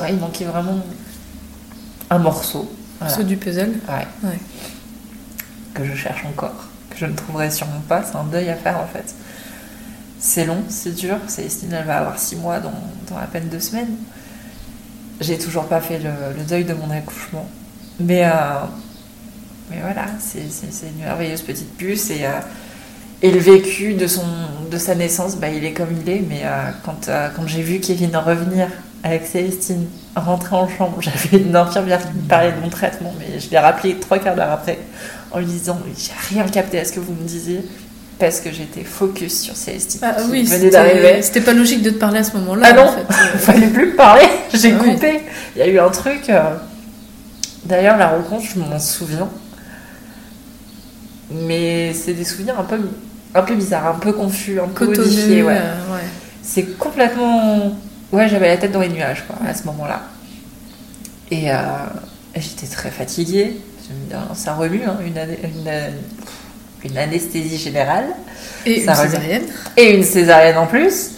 ouais, il manquait vraiment un morceau. Voilà. Morceau du puzzle. Ouais. Ouais. Que je cherche encore, que je ne trouverai sûrement pas. C'est un deuil à faire en fait. C'est long, c'est dur. Célestine, elle va avoir six mois dans, dans à peine deux semaines. J'ai toujours pas fait le, le deuil de mon accouchement. Mais, euh, mais voilà, c'est, c'est, c'est une merveilleuse petite puce. Et, euh, et le vécu de, son, de sa naissance, bah, il est comme il est. Mais euh, quand, euh, quand j'ai vu Kevin revenir avec Célestine, rentrer en chambre, j'avais une infirmière qui me parlait de mon traitement. Mais je l'ai rappelé trois quarts d'heure après en lui disant « J'ai rien capté à ce que vous me disiez ». Parce que j'étais focus sur Célestine. Ah oui, c'était, c'était pas logique de te parler à ce moment-là. Ah non, en fait. Fallait plus me parler, j'ai ah coupé. Oui. Il y a eu un truc. Euh... D'ailleurs, la rencontre, je m'en souviens. Mais c'est des souvenirs un peu, un peu bizarres, un peu confus, un peu modifiés. Ouais. Euh, ouais. C'est complètement. Ouais, j'avais la tête dans les nuages quoi, ouais. à ce moment-là. Et euh, j'étais très fatiguée. Ça remue, hein, une année. Une année... une anesthésie générale et ça une remue... césarienne et une césarienne en plus,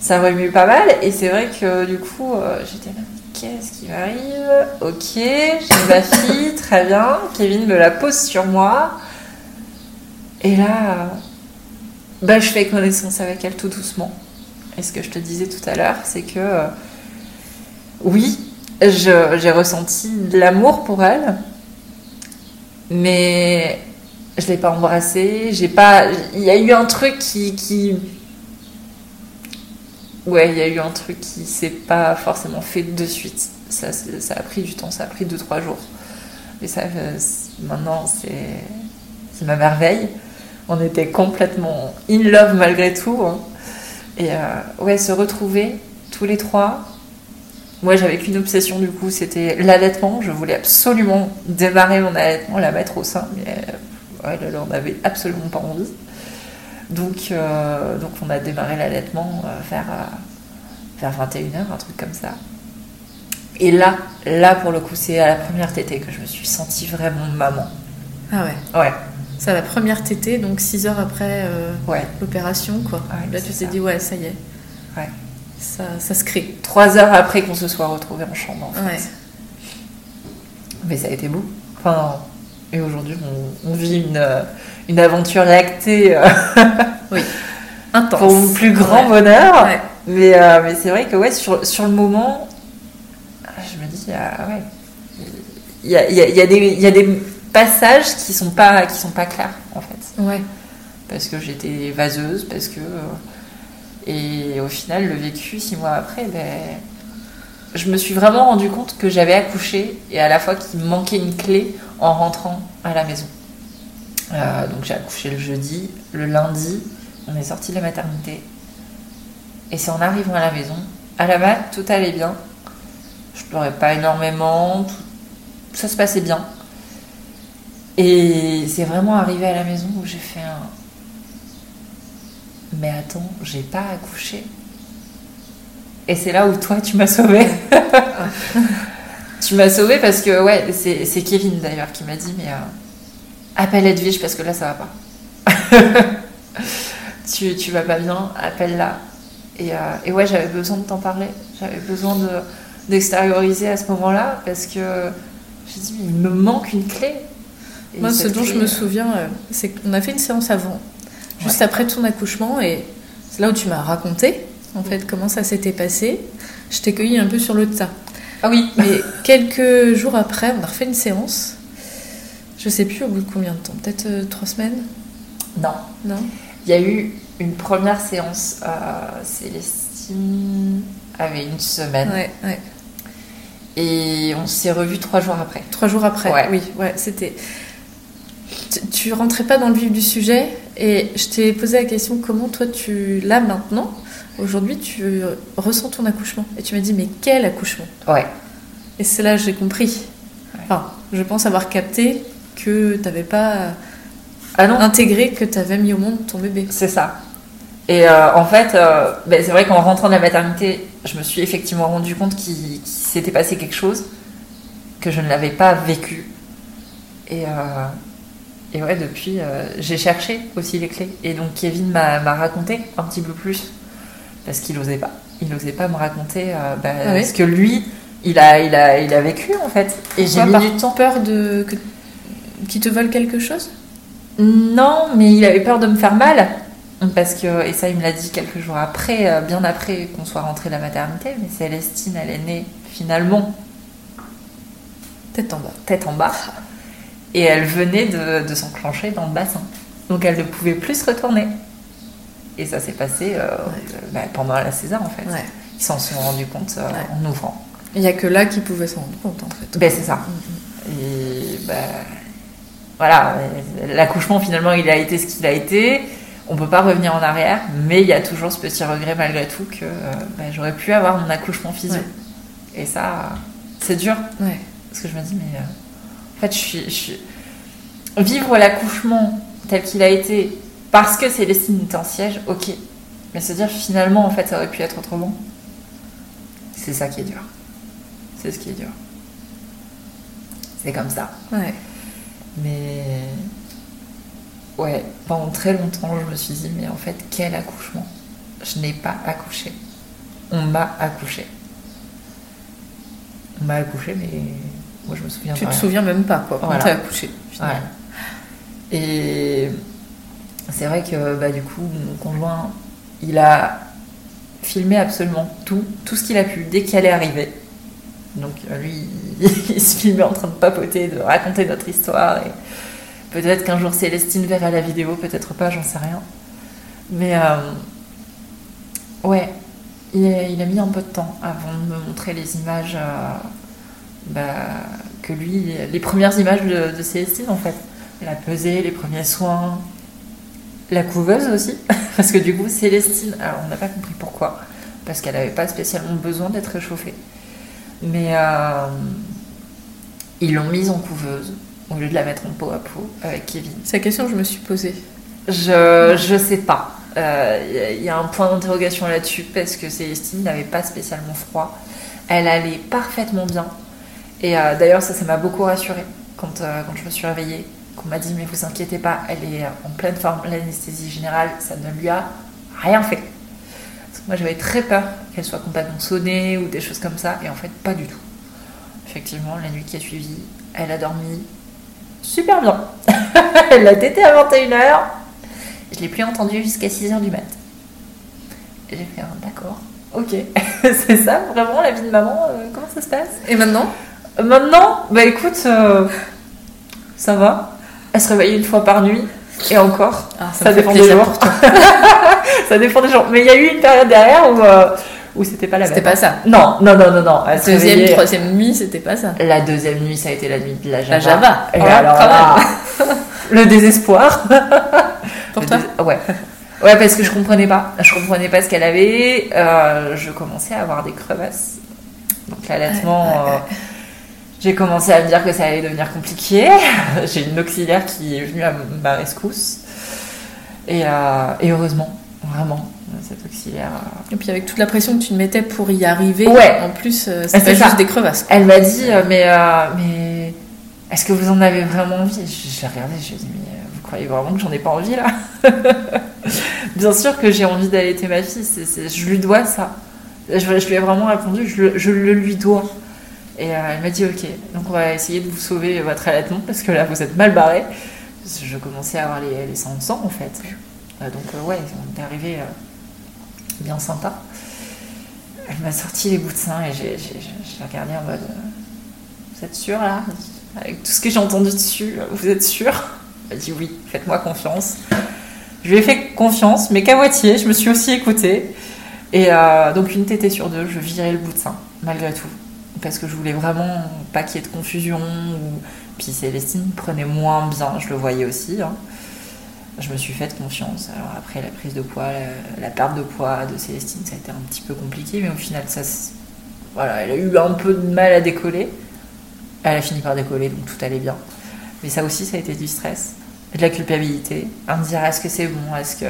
ça remue pas mal et c'est vrai que du coup euh, j'étais là, qu'est-ce qui m'arrive, ok, j'ai ma fille, très bien, Kevin me la pose sur moi et là euh, bah, je fais connaissance avec elle tout doucement et ce que je te disais tout à l'heure c'est que euh, oui je, j'ai ressenti de l'amour pour elle mais je l'ai pas embrassée, j'ai pas... Il y a eu un truc qui... qui... Ouais, il y a eu un truc qui s'est pas forcément fait de suite. Ça, ça a pris du temps, ça a pris deux trois jours. Et ça, maintenant, c'est... c'est ma merveille. On était complètement in love malgré tout. Hein. Et euh, ouais, se retrouver, tous les trois. Moi, j'avais qu'une obsession, du coup, c'était l'allaitement. Je voulais absolument démarrer mon allaitement, la mettre au sein, mais... Ouais, là, là, on n'avait absolument pas envie. Donc, euh, donc on a démarré l'allaitement euh, vers, euh, vers vingt et une heures, un truc comme ça. Et là, là, pour le coup, c'est à la première tétée que je me suis sentie vraiment maman. Ah ouais. Ouais. C'est à la première tétée, donc six heures après euh, ouais. l'opération, quoi. Ouais, là, tu t'es ça. dit, ouais, ça y est. Ouais. Ça, ça se crée. trois heures après qu'on se soit retrouvés en chambre, en fait. Ouais. Mais ça a été beau. Enfin... Et aujourd'hui, on, on vit une, une aventure lactée oui. intense. Pour mon plus grand ouais. bonheur. Ouais. Mais, euh, mais c'est vrai que ouais, sur, sur le moment, je me dis, ah, ouais, il y a, y, a, y, a y a des passages qui ne sont pas, qui sont pas clairs, en fait. Ouais. Parce que j'étais vaseuse, parce que... Et au final, le vécu, six mois après, ben, je me suis vraiment rendu compte que j'avais accouché et à la fois qu'il me manquait une clé en rentrant à la maison. Euh, donc j'ai accouché le jeudi, le lundi, on est sorti de la maternité. Et c'est en arrivant à la maison, à la mat, tout allait bien. Je pleurais pas énormément, tout... ça se passait bien. Et c'est vraiment arrivé à la maison où j'ai fait un... Mais attends, j'ai pas accouché. Et c'est là où toi, tu m'as sauvée. Tu m'as sauvée parce que, ouais, c'est, c'est Kevin d'ailleurs qui m'a dit, mais euh, appelle Edwige parce que là, ça va pas. tu, tu vas pas bien, appelle-la. Et, euh, et ouais, j'avais besoin de t'en parler. J'avais besoin de, d'extérioriser à ce moment-là parce que j'ai dit, mais il me manque une clé. Moi, ce dont je me souviens, c'est qu'on a fait une séance avant, juste ouais. après ton accouchement, et c'est là où tu m'as raconté, en fait, comment ça s'était passé. Je t'ai cueillie un peu sur le tas. Ah oui. Mais quelques jours après, on a refait une séance. Je sais plus au bout de combien de temps, peut-être euh, trois semaines. Non. Non. Il y a eu une première séance. Euh, Célestine avait une semaine. Ouais, ouais. Et on s'est revus trois jours après. Trois jours après, ouais. oui. Ouais, c'était... Tu, tu rentrais pas dans le vif du sujet et je t'ai posé la question comment toi tu... Là, maintenant, aujourd'hui, tu ressens ton accouchement. Et tu m'as dit, mais quel accouchement ? Ouais. Et c'est là que j'ai compris. Ouais. Enfin, je pense avoir capté que t'avais pas ah non. intégré que t'avais mis au monde ton bébé. C'est ça. Et euh, en fait, euh, ben c'est vrai qu'en rentrant de la maternité, je me suis effectivement rendu compte qu'il, qu'il s'était passé quelque chose que je ne l'avais pas vécu. Et, euh, et ouais, depuis, euh, j'ai cherché aussi les clés. Et donc Kevin m'a, m'a raconté un petit peu plus, parce qu'il n'osait pas. Il n'osait pas me raconter euh, ben, ah oui. ce que lui, il a, il a, il a vécu en fait. Et j'ai mis du temps peur de que, qu'il te vole quelque chose ? Non, mais il avait peur de me faire mal. Parce que, et ça il me l'a dit quelques jours après, bien après qu'on soit rentré de la maternité, mais Célestine elle est née finalement tête en bas, tête en bas et elle venait de, de s'enclencher dans le bassin, donc elle ne pouvait plus se retourner et ça s'est passé euh, ouais. bah, pendant la césar en fait, ouais. ils s'en sont rendus compte euh, ouais. en ouvrant. Il n'y a que là qu'ils pouvaient s'en rendre compte en fait. Ben, c'est ça. Mmh. Et ben, voilà, l'accouchement finalement il a été ce qu'il a été. On peut pas revenir en arrière, mais il y a toujours ce petit regret malgré tout que euh, bah, j'aurais pu avoir mon accouchement physio. Ouais. Et ça, c'est dur. Ouais. Parce que je me dis, mais euh, en fait, je suis, je suis... vivre l'accouchement tel qu'il a été parce que Célestine était en siège, ok. Mais se dire finalement, en fait, ça aurait pu être autrement. C'est ça qui est dur. C'est ce qui est dur. C'est comme ça. Ouais. Mais. Ouais, pendant très longtemps, je me suis dit, mais en fait, quel accouchement ? Je n'ai pas accouché. On m'a accouché. On m'a accouché, mais moi, je me souviens pas. Tu te rien. souviens même pas, quoi, quand voilà. t'as accouché. Finalement. Ouais. Et c'est vrai que, bah, du coup, mon conjoint, il a filmé absolument tout, tout ce qu'il a pu, dès qu'elle est arrivée. Donc, lui, il se filmait en train de papoter, de raconter notre histoire et... Peut-être qu'un jour Célestine verra la vidéo, peut-être pas, j'en sais rien. Mais euh, ouais, il a, il a mis un peu de temps avant de me montrer les images euh, bah, que lui, les premières images de, de Célestine en fait. La pesée, les premiers soins, la couveuse aussi. Parce que du coup, Célestine, alors on n'a pas compris pourquoi, parce qu'elle n'avait pas spécialement besoin d'être réchauffée. Mais euh, ils l'ont mise en couveuse. Au lieu de la mettre en peau à peau avec Kevin. C'est la question que je me suis posée. Je, je sais pas. Il euh, y, y a un point d'interrogation là-dessus parce que Célestine n'avait pas spécialement froid. Elle allait parfaitement bien. Et euh, d'ailleurs, ça, ça m'a beaucoup rassurée quand, euh, quand je me suis réveillée. Qu'on m'a dit, mais vous inquiétez pas, elle est en pleine forme. L'anesthésie générale, ça ne lui a rien fait. Parce que moi, j'avais très peur qu'elle soit complètement sonnée ou des choses comme ça. Et en fait, pas du tout. Effectivement, la nuit qui a suivi, elle a dormi super bien. Elle l'a tétée à vingt et une heures. Je l'ai plus entendue jusqu'à six heures du mat. Et j'ai fait un d'accord. Ok. C'est ça vraiment la vie de maman euh, comment ça se passe ? Et maintenant ? Maintenant, bah écoute, euh, ça va. Elle se réveille une fois par nuit. Et encore, ah, ça, ça dépend des jours. Ça dépend des jours. Mais il y a eu une période derrière où, euh, où c'était pas la c'était même. C'était pas ça. Non, non, non, non, non. La deuxième, réveillait... troisième nuit, c'était pas ça. La deuxième nuit, ça a été la nuit de la Java. La Java. Et oh, alors, là, le désespoir. Pour le toi dés... Ouais. Ouais, parce que je comprenais pas. Je comprenais pas ce qu'elle avait. Euh, je commençais à avoir des crevasses. Donc l'allaitement, ouais, ouais, ouais. Euh, j'ai commencé à me dire que ça allait devenir compliqué. J'ai une auxiliaire qui est venue à ma rescousse. Et, euh, et heureusement, vraiment. Cette auxiliaire. Et puis avec toute la pression que tu mettais pour y arriver, ouais. en plus, euh, c'est, c'est pas ça. Juste des crevasses. Quoi. Elle m'a dit, euh, mais, euh, mais est-ce que vous en avez vraiment envie ? J'ai regardé, je lui ai dit, mais vous croyez vraiment que j'en ai pas envie là ? Bien sûr que j'ai envie d'allaiter ma fille, c'est, c'est, je lui dois ça. Je, je lui ai vraiment répondu, je, je le lui dois. Et euh, elle m'a dit ok, donc on va essayer de vous sauver votre allaitement parce que là vous êtes mal barré. Je commençais à avoir les, les sangs de sang en fait. Euh, donc euh, ouais, on est arrivé euh, bien sympa. Elle m'a sorti les bouts de seins et j'ai, j'ai, j'ai regardé en mode euh, vous êtes sûre là? Avec tout ce que j'ai entendu dessus, vous êtes sûre? Elle m'a dit oui, faites-moi confiance. Je lui ai fait confiance, mais qu'à moitié, je me suis aussi écoutée. Et euh, donc une tétée sur deux, je virais le bout de sein, malgré tout. Parce que je voulais vraiment pas qu'il y ait de confusion. Ou... Puis Célestine prenait moins bien, je le voyais aussi. Hein. Je me suis faite confiance. Alors après, la prise de poids, la, la perte de poids de Célestine, ça a été un petit peu compliqué. Mais au final, ça, voilà, elle a eu un peu de mal à décoller. Elle a fini par décoller, donc tout allait bien. Mais ça aussi, ça a été du stress, de la culpabilité. À me dire, est-ce que c'est bon, est-ce que...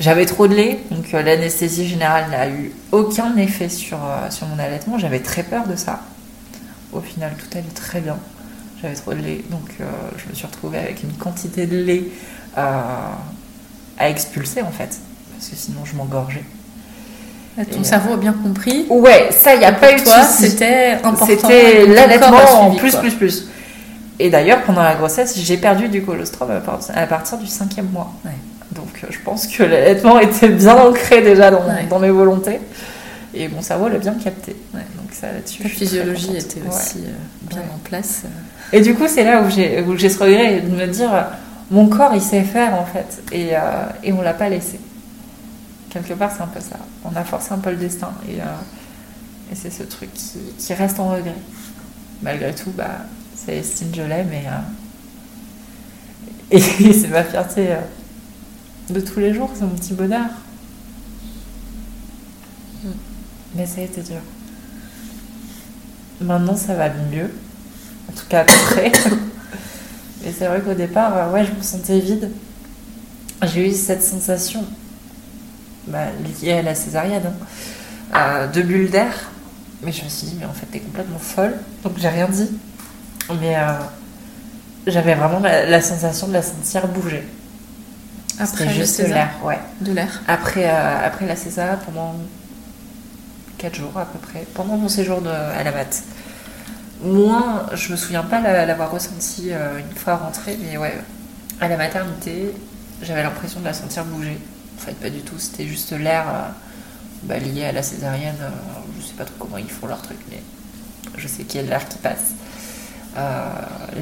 J'avais trop de lait, donc euh, l'anesthésie générale n'a eu aucun effet sur, euh, sur mon allaitement. J'avais très peur de ça. Au final, tout allait très bien. J'avais trop de lait, donc euh, je me suis retrouvée avec une quantité de lait euh, à expulser, en fait. Parce que sinon, je m'engorgeais. Là, ton Et, cerveau euh... a bien compris. Ouais, ça, il n'y a pas eu de souci. C'était important. C'était l'allaitement en plus, plus, plus. Et d'ailleurs, pendant la grossesse, j'ai perdu du colostrum à partir du cinquième mois. Ouais. Donc je pense que l'allaitement était bien ancré déjà dans, ouais. dans mes volontés. Et mon cerveau l'a bien capté. Ouais, donc ça, là-dessus, la physiologie était aussi ouais. euh, bien ouais. en place. Et du coup, c'est là où j'ai, où j'ai ce regret de me dire, mon corps, il sait faire en fait. Et, euh, et on ne l'a pas laissé. Quelque part, c'est un peu ça. On a forcé un peu le destin. Et, euh, et c'est ce truc qui, qui reste en regret. Malgré tout, bah, Célestine, je l'aime. Et, euh, et c'est ma fierté... Euh, de tous les jours, c'est mon petit bonheur. Mm. Mais ça a été dur. Maintenant, ça va mieux. En tout cas, après. Mais c'est vrai qu'au départ, ouais, je me sentais vide. J'ai eu cette sensation, bah, liée à la césarienne, hein, euh, de bulle d'air. Mais je me suis dit, mais en fait, t'es complètement folle. Donc, j'ai rien dit. Mais euh, j'avais vraiment la, la sensation de la sentir bouger. Après C'était juste de l'air, ouais. De l'air. Après, euh, après la césar, pendant quatre jours à peu près, pendant mon séjour de, à la mat. Moins, je me souviens pas l'avoir ressenti euh, une fois rentrée, mais ouais, à la maternité, j'avais l'impression de la sentir bouger. En fait, pas du tout, c'était juste l'air euh, bah, lié à la césarienne. Euh, je sais pas trop comment ils font leur truc, mais je sais qu'il y a de l'air qui passe. Euh,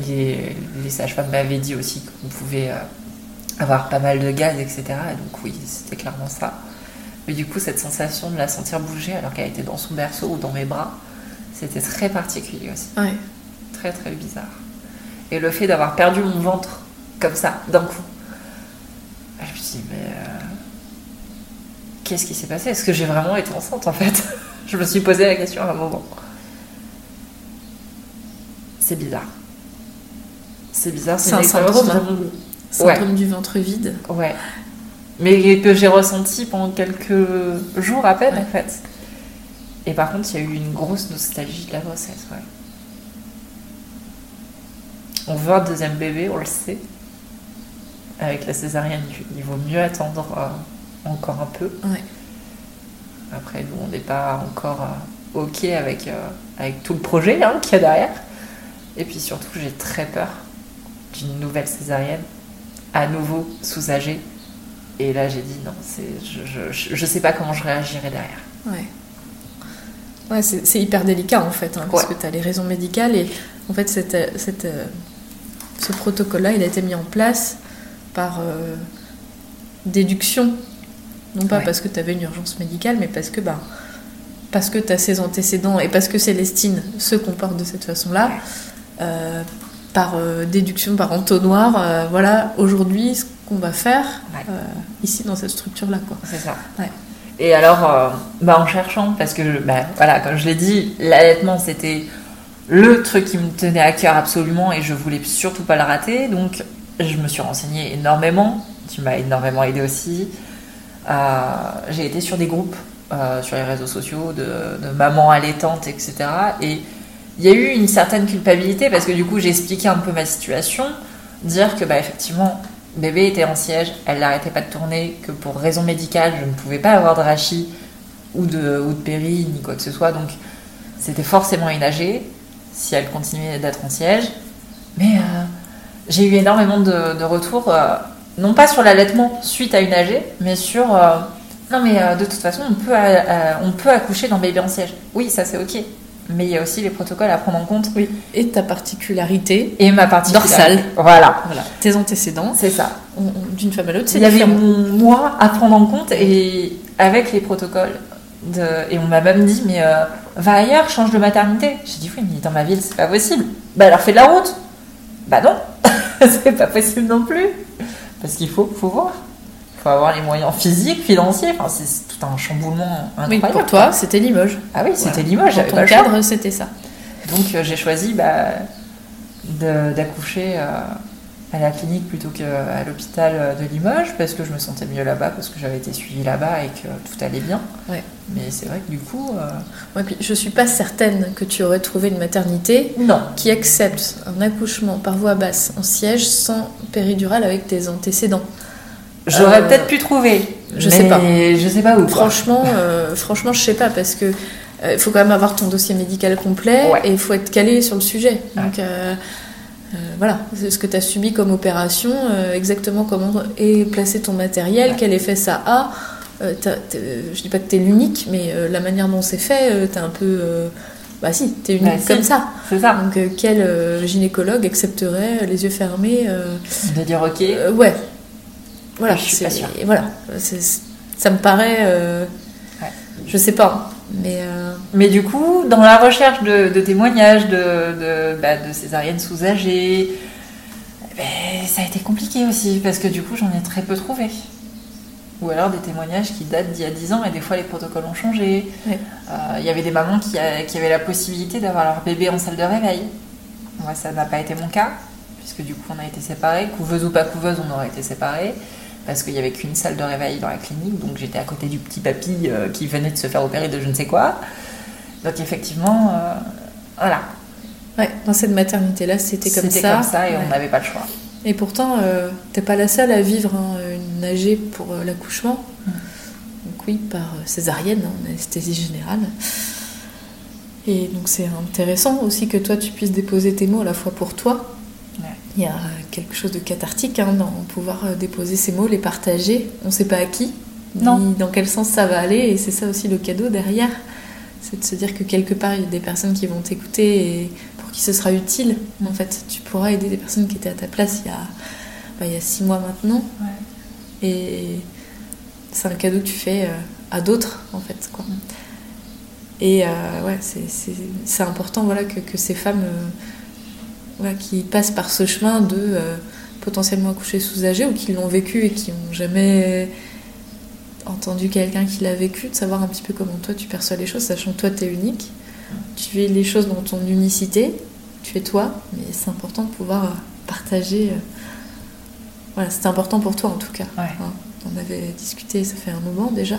les, les sages-femmes m'avaient dit aussi qu'on pouvait... Euh, avoir pas mal de gaz, et cetera. Et donc oui, c'était clairement ça. Mais du coup, cette sensation de la sentir bouger alors qu'elle était dans son berceau ou dans mes bras, c'était très particulier aussi. Ouais. Très, très bizarre. Et le fait d'avoir perdu mon ventre, comme ça, d'un coup, je me suis dit, mais... Euh, qu'est-ce qui s'est passé? Est-ce que j'ai vraiment été enceinte, en fait? Je me suis posé la question à un moment. C'est bizarre. C'est bizarre. C'est, c'est un syndrome, hein. Symptôme ouais. du ventre vide. Ouais. Mais que j'ai ressenti pendant quelques jours à peine, ouais. en fait. Et par contre, il y a eu une grosse nostalgie de la grossesse, ouais. On veut un deuxième bébé, on le sait. Avec la césarienne, il vaut mieux attendre euh, encore un peu. Ouais. Après, nous, on n'est pas encore euh, OK avec, euh, avec tout le projet hein, qu'il y a derrière. Et puis surtout, j'ai très peur d'une nouvelle césarienne. À nouveau soulagée. Et là, j'ai dit non, c'est, je, je, je sais pas comment je réagirai derrière. Ouais. Ouais, c'est, c'est hyper délicat en fait, hein, ouais. parce que t'as les raisons médicales et en fait, cette, cette, ce protocole-là, il a été mis en place par euh, déduction. Non pas ouais. parce que t'avais une urgence médicale, mais parce que, bah, parce que t'as ces antécédents et parce que Célestine se comporte de cette façon-là. Ouais. Euh, par euh, déduction, par entonnoir, euh, voilà, aujourd'hui, ce qu'on va faire, ouais. euh, ici, dans cette structure-là, quoi. C'est ça. Ouais. Et alors, euh, bah, en cherchant, parce que, je, bah, voilà, comme je l'ai dit, l'allaitement, c'était le truc qui me tenait à cœur absolument, et je voulais surtout pas le rater, donc je me suis renseignée énormément, tu m'as énormément aidée aussi. Euh, j'ai été sur des groupes, euh, sur les réseaux sociaux, de, de mamans allaitantes, et cetera, et il y a eu une certaine culpabilité parce que du coup j'ai expliqué un peu ma situation, dire que bah effectivement bébé était en siège, elle n'arrêtait pas de tourner, que pour raison médicale je ne pouvais pas avoir de rachis ou de, ou de péri ni quoi que ce soit, donc c'était forcément une A G si elle continuait d'être en siège. Mais euh, j'ai eu énormément de, de retours, euh, non pas sur l'allaitement suite à une A G, mais sur... Euh, non mais euh, de toute façon, on peut, euh, on peut accoucher d'un bébé en siège. Oui, ça c'est ok. Mais il y a aussi les protocoles à prendre en compte. Oui. Et ta particularité. Et ma particularité. Dorsale. Voilà. voilà. Tes antécédents. C'est ça. On, on, d'une femme à l'autre, c'est différent. Il y avait mon moi à prendre en compte et avec les protocoles. De... Et on m'a même dit, mais euh, va ailleurs, change de maternité. J'ai dit, oui, mais dans ma ville, c'est pas possible. Bah alors fais de la route. Bah non, c'est pas possible non plus. Parce qu'il faut, faut voir. Il faut avoir les moyens physiques, financiers. Enfin, c'est tout un chamboulement incroyable. Oui, pour toi, c'était Limoges. Ah oui, c'était voilà. Limoges. Dans ton cadre, c'était ça. Donc euh, j'ai choisi bah, de, d'accoucher euh, à la clinique plutôt qu'à l'hôpital de Limoges parce que je me sentais mieux là-bas, parce que j'avais été suivie là-bas et que tout allait bien. Ouais. Mais c'est vrai que du coup... Euh... Ouais, puis je ne suis pas certaine que tu aurais trouvé une maternité non. qui accepte un accouchement par voie basse en siège sans péridurale avec tes antécédents. J'aurais euh, peut-être pu trouver. Je sais pas. Je sais pas où. Franchement, euh, franchement, je sais pas parce que il euh, faut quand même avoir ton dossier médical complet ouais. et il faut être calé sur le sujet. Ouais. Donc euh, euh, voilà, c'est ce que tu as subi comme opération, euh, exactement comment est placé ton matériel, ouais. quel effet ça a. Euh, t'as, t'as, je dis pas que t'es l'unique, mais euh, la manière dont c'est fait, euh, t'es un peu. Euh, bah si, t'es unique bah, comme si. ça. C'est ça. Donc euh, quel euh, gynécologue accepterait les yeux fermés euh, de dire ok. Euh, ouais. Voilà, ah, je suis c'est, pas sûre. Voilà, c'est, ça me paraît, euh, ouais. je sais pas, mais euh... mais du coup, dans la recherche de, de témoignages de de, bah, de césariennes sous-âgées, bah, ça a été compliqué aussi parce que du coup, j'en ai très peu trouvé. Ou alors des témoignages qui datent d'il y a dix ans et des fois les protocoles ont changé. Il ouais. euh, y avait des mamans qui, a, qui avaient la possibilité d'avoir leur bébé en salle de réveil. Moi, ça n'a pas été mon cas puisque du coup, on a été séparés, couveuse ou pas couveuse, on aurait été séparés. Parce qu'il n'y avait qu'une salle de réveil dans la clinique, donc j'étais à côté du petit papy euh, qui venait de se faire opérer de je ne sais quoi. Donc effectivement, euh, voilà. Ouais, dans cette maternité-là, c'était comme c'était ça. C'était comme ça et ouais. on n'avait pas le choix. Et pourtant, euh, t'es pas la seule à vivre hein, une A G pour euh, l'accouchement. Mmh. Donc oui, par euh, césarienne, en anesthésie générale. Et donc c'est intéressant aussi que toi, tu puisses déposer tes mots à la fois pour toi. Il y a quelque chose de cathartique hein, dans pouvoir déposer ces mots, les partager. On ne sait pas à qui, non. ni dans quel sens ça va aller. Et c'est ça aussi le cadeau derrière. C'est de se dire que quelque part, il y a des personnes qui vont t'écouter et pour qui ce sera utile. En fait, tu pourras aider des personnes qui étaient à ta place il y a, bah, il y a six mois maintenant. Ouais. Et c'est un cadeau que tu fais à d'autres, en fait. Quoi. Et euh, ouais, c'est, c'est, c'est important voilà, que, que ces femmes... Euh, Ouais, qui passent par ce chemin de euh, potentiellement accoucher sous-âgé ou qui l'ont vécu et qui n'ont jamais entendu quelqu'un qui l'a vécu, de savoir un petit peu comment toi tu perçois les choses, sachant que toi t'es unique, tu vis les choses dans ton unicité, tu es toi, mais c'est important de pouvoir partager. Euh... Voilà, c'était important pour toi en tout cas. Ouais. Hein. On avait discuté, ça fait un moment déjà,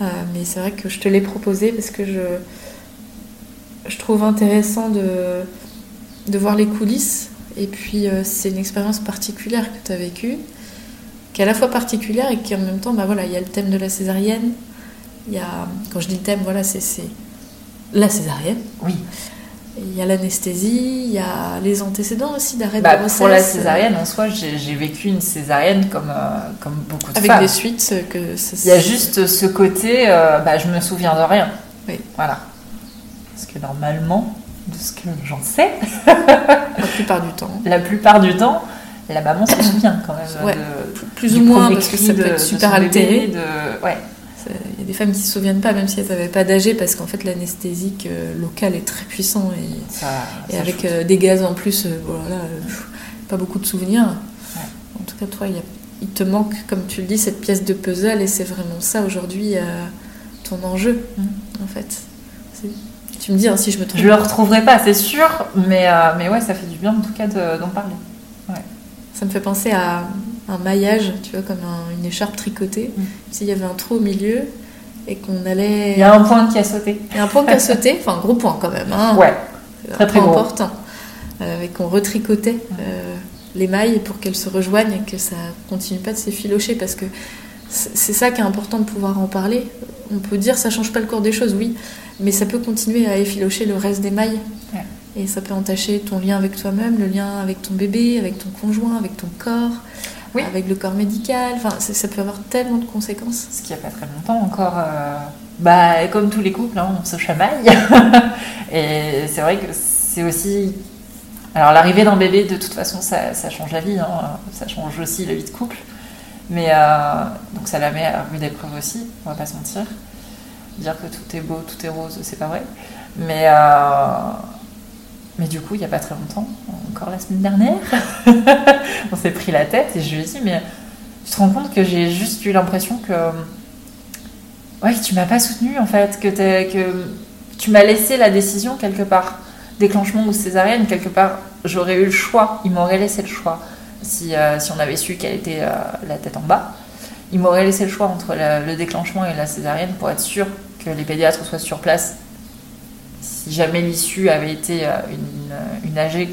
euh, mais c'est vrai que je te l'ai proposé parce que je je trouve intéressant de de voir les coulisses et puis euh, c'est une expérience particulière que tu as vécue qui est à la fois particulière et qui en même temps bah voilà il y a le thème de la césarienne, il y a quand je dis le thème voilà c'est, c'est la césarienne oui il y a l'anesthésie, il y a les antécédents aussi d'arrêt bah, de grossesse pour la césarienne en soi j'ai, j'ai vécu une césarienne comme, euh, comme beaucoup de avec femmes avec des suites que ça, il y a juste ce côté euh, bah, je me souviens de rien oui. voilà parce que normalement de ce que j'en sais. La plupart du temps. La plupart du temps, la maman se souvient quand même. Ouais, de, plus ou moins, parce que ça de, peut être super altéré. De... Ouais. Il y a des femmes qui ne se souviennent pas, même si elles n'avaient pas d'A G, parce qu'en fait, l'anesthésique euh, local est très puissant. Et, ça, et avec euh, des gaz en plus, euh, voilà, euh, pff, pas beaucoup de souvenirs. Ouais. En tout cas, toi, il, y a, il te manque, comme tu le dis, cette pièce de puzzle, et c'est vraiment ça aujourd'hui, euh, ton enjeu, mmh. en fait. C'est... Tu me dis hein, si je me trompe. Je le retrouverai pas, c'est sûr, mais, euh, mais ouais, ça fait du bien en tout cas de, d'en parler. Ouais. Ça me fait penser à un maillage, tu vois, comme un, une écharpe tricotée. Mmh. S'il y avait un trou au milieu et qu'on allait. Il y a un point qui a sauté. Il y a un point qui a sauté, enfin un gros point quand même. Hein. Ouais, très très gros. Important. Euh, et qu'on retricotait euh, les mailles pour qu'elles se rejoignent et que ça continue pas de s'effilocher parce que c'est ça qui est important de pouvoir en parler. On peut dire ça change pas le cours des choses, oui. Mais ça peut continuer à effilocher le reste des mailles. Ouais. Et ça peut entacher ton lien avec toi-même, le lien avec ton bébé, avec ton conjoint, avec ton corps, oui. avec le corps médical. Enfin, ça, ça peut avoir tellement de conséquences. Ce qu'il n'y a pas très longtemps encore, euh, bah, comme tous les couples, hein, on se chamaille. Et c'est vrai que c'est aussi... Alors l'arrivée d'un bébé, de toute façon, ça, ça change la vie. Hein. Ça change aussi la vie de couple. Mais euh, donc ça la met à rude épreuve aussi, on va pas se mentir. Dire que tout est beau, tout est rose, c'est pas vrai. Mais... Euh... Mais du coup, il n'y a pas très longtemps, encore la semaine dernière, on s'est pris la tête et je lui ai dit, mais tu te rends compte que j'ai juste eu l'impression que ouais, tu m'as pas soutenue en fait, que, que tu m'as laissé la décision quelque part, déclenchement ou césarienne, quelque part, j'aurais eu le choix, il m'aurait laissé le choix, si, euh, si on avait su qu'elle était euh, la tête en bas, il m'aurait laissé le choix entre le, le déclenchement et la césarienne pour être sûr que les pédiatres soient sur place. Si jamais l'issue avait été une, une A G,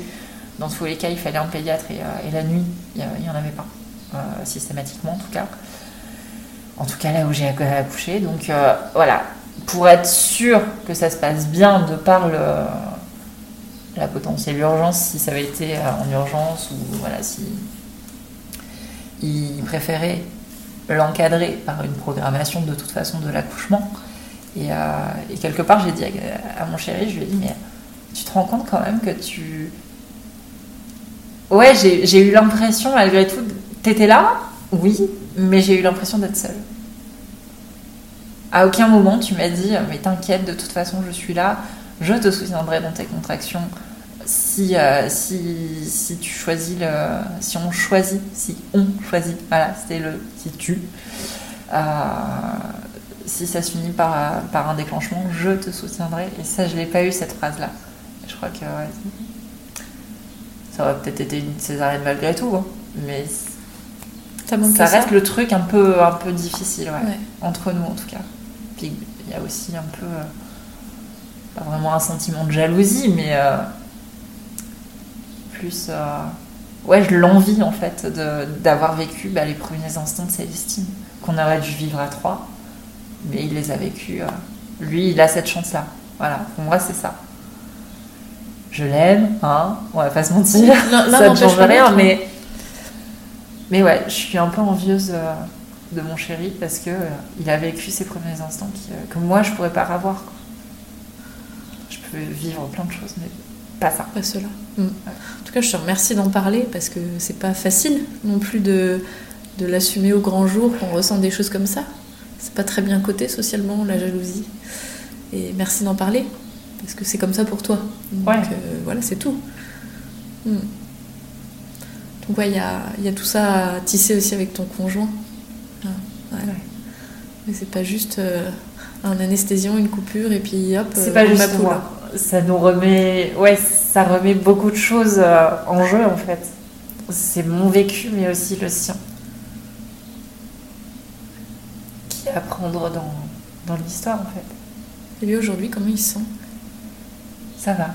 dans tous les cas, il fallait un pédiatre et, et la nuit, il n'y en avait pas, euh, systématiquement en tout cas. En tout cas, là où j'ai accouché. Donc euh, voilà, pour être sûr que ça se passe bien de par le, la potentielle urgence, si ça avait été en urgence ou voilà, si ils préféraient l'encadrer par une programmation de toute façon de l'accouchement. Et, euh, et quelque part, j'ai dit à, à mon chéri, je lui ai dit, mais tu te rends compte quand même que tu... Ouais, j'ai, j'ai eu l'impression, malgré tout, t'étais là, oui, mais j'ai eu l'impression d'être seule. À aucun moment, tu m'as dit, mais t'inquiète, de toute façon, je suis là, je te soutiendrai dans tes contractions si, euh, si, si tu choisis le... Si on choisit, si on choisit, voilà, c'était le si tu... Euh... Si ça se finit par, par un déclenchement, je te soutiendrai. Et ça, je l'ai pas eu, cette phrase-là. Je crois que ouais, ça aurait peut-être été une césarienne malgré tout, hein. Mais ça, ça reste ça. Le truc un peu, un peu difficile, ouais. Ouais. Entre nous en tout cas. Puis il y a aussi un peu, euh, pas vraiment un sentiment de jalousie, mais euh, plus, euh, ouais, je l'envie en fait de, d'avoir vécu bah, les premiers instants de Célestine qu'on aurait dû vivre à trois. Mais il les a vécus. Euh, lui, il a cette chance-là. Voilà, pour moi, c'est ça. Je l'aime, hein, on va pas se mentir. Non, non, ça ne change rien, mais... Mais ouais, je suis un peu envieuse euh, de mon chéri parce qu'il euh, a vécu ses premiers instants qui, euh, que moi, je pourrais pas avoir. Quoi. Je peux vivre plein de choses, mais pas ça. Pas cela. Mmh. Ouais. En tout cas, je te remercie d'en parler parce que c'est pas facile non plus de, de l'assumer au grand jour qu'on ressent des choses comme ça. C'est pas très bien coté socialement, la jalousie. Et merci d'en parler, parce que c'est comme ça pour toi. Donc ouais. euh, voilà, c'est tout. Hmm. Donc ouais, il y a, y a tout ça à tisser aussi avec ton conjoint. Ah, ouais. Ouais. Mais c'est pas juste euh, un anesthésiant, une coupure, et puis hop, c'est euh, pas juste moi. Ça nous remet... Ouais, ça remet beaucoup de choses euh, en jeu, en fait. C'est mon vécu, mais aussi le sien. Apprendre dans, dans l'histoire en fait. Et lui aujourd'hui, comment il se sent ? Ça va.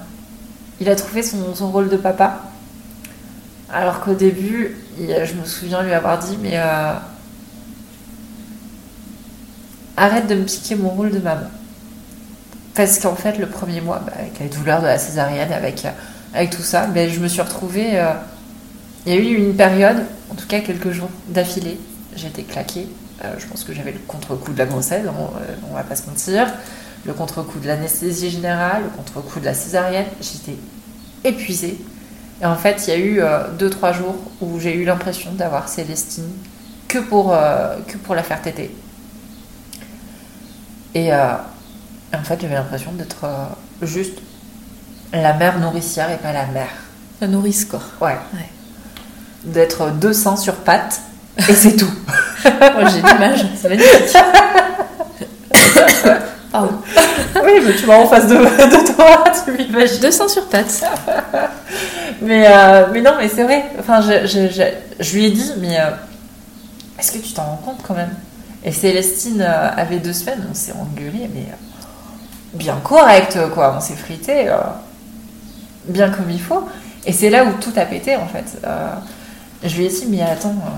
Il a trouvé son, son rôle de papa. Alors qu'au début, il, je me souviens lui avoir dit mais euh, arrête de me piquer mon rôle de maman. Parce qu'en fait, le premier mois, bah, avec les douleurs de la césarienne, avec, avec tout ça, bah, je me suis retrouvée. Euh, il y a eu une période, en tout cas quelques jours d'affilée, j'ai été claquée. Euh, je pense que j'avais le contre-coup de la grossesse, on, euh, on va pas se mentir, le contre-coup de l'anesthésie générale, le contre-coup de la césarienne, j'étais épuisée. Et en fait, il y a eu deux trois euh, jours où j'ai eu l'impression d'avoir Célestine que pour, euh, que pour la faire téter. Et euh, en fait, j'avais l'impression d'être euh, juste la mère nourricière et pas la mère. La nourrice, quoi. Ouais. Ouais. D'être deux seins sur pattes. Et c'est tout. Moi, j'ai l'image, c'est magnifique. Pardon. Oui, mais tu vois en face de, de toi, tu m'imagines. Deux seins sur pattes. mais, euh, mais non, mais c'est vrai. Enfin, je, je, je, je lui ai dit, mais euh, est-ce que tu t'en rends compte quand même ? Et Célestine euh, avait deux semaines, on s'est engueulé, mais euh, bien correct, quoi. On s'est frité, euh, bien comme il faut. Et c'est là où tout a pété, en fait. Euh, je lui ai dit, mais attends... Euh,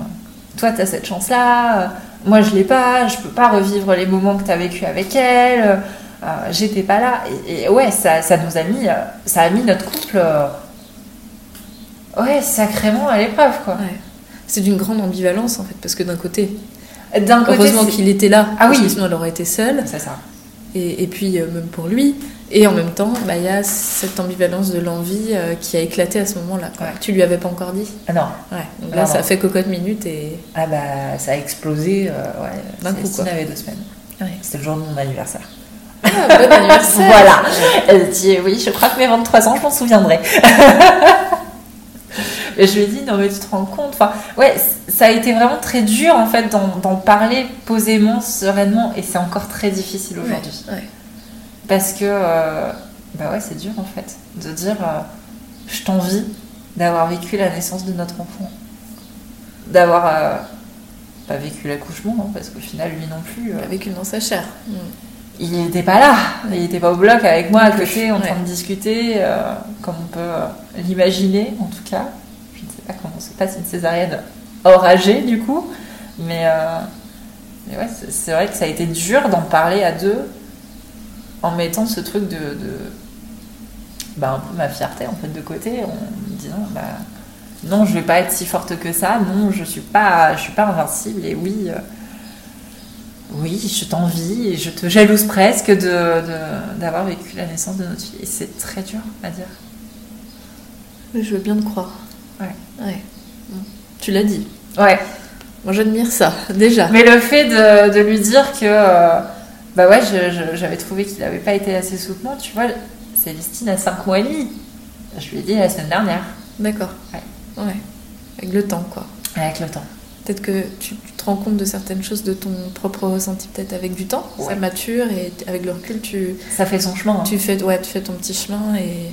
toi t'as cette chance là, moi je l'ai pas, je peux pas revivre les moments que t'as vécu avec elle, euh, j'étais pas là. Et, et ouais, ça, ça nous a mis, ça a mis notre couple, euh, ouais, sacrément à l'épreuve, quoi. Ouais. C'est d'une grande ambivalence, en fait, parce que d'un côté, d'un heureusement côté, qu'il était là, ah, parce oui. que sinon elle aurait été seule. C'est ça. Et, et puis, euh, même pour lui. Et en même temps, bah, y a cette ambivalence de l'envie euh, qui a éclaté à ce moment-là. Ouais. Tu lui avais pas encore dit ? Ah non. Ouais. Donc là, non, ça non. fait cocotte minute et... Ah bah, ça a explosé, euh, ouais. D'un coup, quoi. Célestine avait deux semaines. Ouais. C'était le jour de mon anniversaire. Ah, bon anniversaire. Voilà. Elle dit, oui, je crois que mes vingt-trois ans, je m'en souviendrai. Et je lui ai dit, non mais tu te rends compte. Enfin, ouais, ça a été vraiment très dur, en fait, d'en, d'en parler posément, sereinement. Et c'est encore très difficile aujourd'hui. Ouais. Ouais. Parce que, euh, bah ouais, c'est dur en fait, de dire euh, je t'envie d'avoir vécu la naissance de notre enfant. D'avoir euh, pas vécu l'accouchement, hein, parce qu'au final, lui non plus. Euh, il a vécu dans sa chair. Mmh. Il n'était pas là, ouais. Il n'était pas au bloc avec moi à côté, en train ouais. de discuter, euh, comme on peut euh, l'imaginer en tout cas. Je ne sais pas comment se passe une césarienne enragée du coup, mais, euh, mais ouais, c'est, c'est vrai que ça a été dur d'en parler à deux. En mettant ce truc de, de bah un peu ma fierté en fait de côté, en me disant bah non je vais pas être si forte que ça, non je suis pas je suis pas invincible et oui euh, oui je t'envie et je te jalouse presque de, de d'avoir vécu la naissance de notre fille et c'est très dur à dire. Je veux bien te croire. Ouais. Ouais. Tu l'as dit. Ouais. Moi j'admire ça déjà. Mais le fait de de lui dire que euh, bah ouais, je, je, j'avais trouvé qu'il n'avait pas été assez soutenant, tu vois, Célestine a cinq mois et demi. Je lui ai dit la semaine dernière. D'accord. Ouais. Ouais. Avec le temps, quoi. Avec le temps. Peut-être que tu, tu te rends compte de certaines choses de ton propre ressenti, peut-être avec du temps. Ouais. Ça mature et avec le recul, tu... Ça fait son chemin. Hein. Tu fais, ouais, tu fais ton petit chemin et...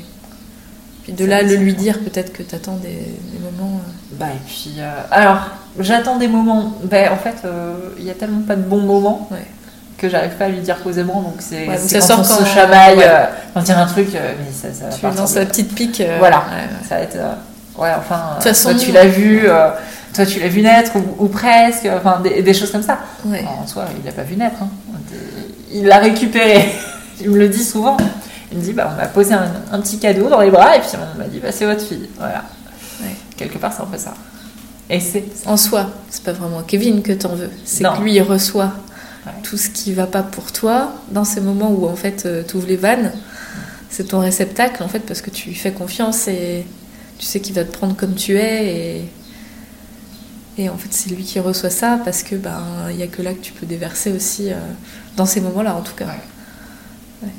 Puis de ça là, le lui chemin. Dire, peut-être que t'attends des, des moments... Euh... Bah et puis... Euh... Alors, j'attends des moments... Bah en fait, il euh, n'y a tellement pas de bons moments. Ouais. Que j'arrive pas à lui dire posément, donc c'est, ouais, c'est ça quand sort on quand se chamaille, ouais. euh, quand il y a un truc, euh, mais ça, ça va partir. Tu lances la petite pique. Euh, voilà, ouais, ouais. ça va être... Euh, ouais, enfin, euh, toi, son... tu l'as vu, euh, toi tu l'as vu naître, ou, ou presque, enfin des, des choses comme ça. Ouais. Alors, en soi, il l'a pas vu naître, hein. Il l'a récupéré. Il me le dit souvent. Il me dit, bah, on m'a posé un, un petit cadeau dans les bras, et puis on m'a dit, bah, c'est votre fille. Voilà. Ouais. Quelque part, c'est un peu ça. Et c'est... En soi, c'est pas vraiment Kevin que t'en veux, c'est non. que lui, il reçoit... Ouais. Tout ce qui va pas pour toi, dans ces moments où en fait euh, tu ouvres les vannes, c'est ton réceptacle en fait parce que tu lui fais confiance et tu sais qu'il va te prendre comme tu es et, et en fait c'est lui qui reçoit ça parce que ben il y a que là que tu peux déverser aussi euh, dans ces moments-là en tout cas. Ouais. Ouais.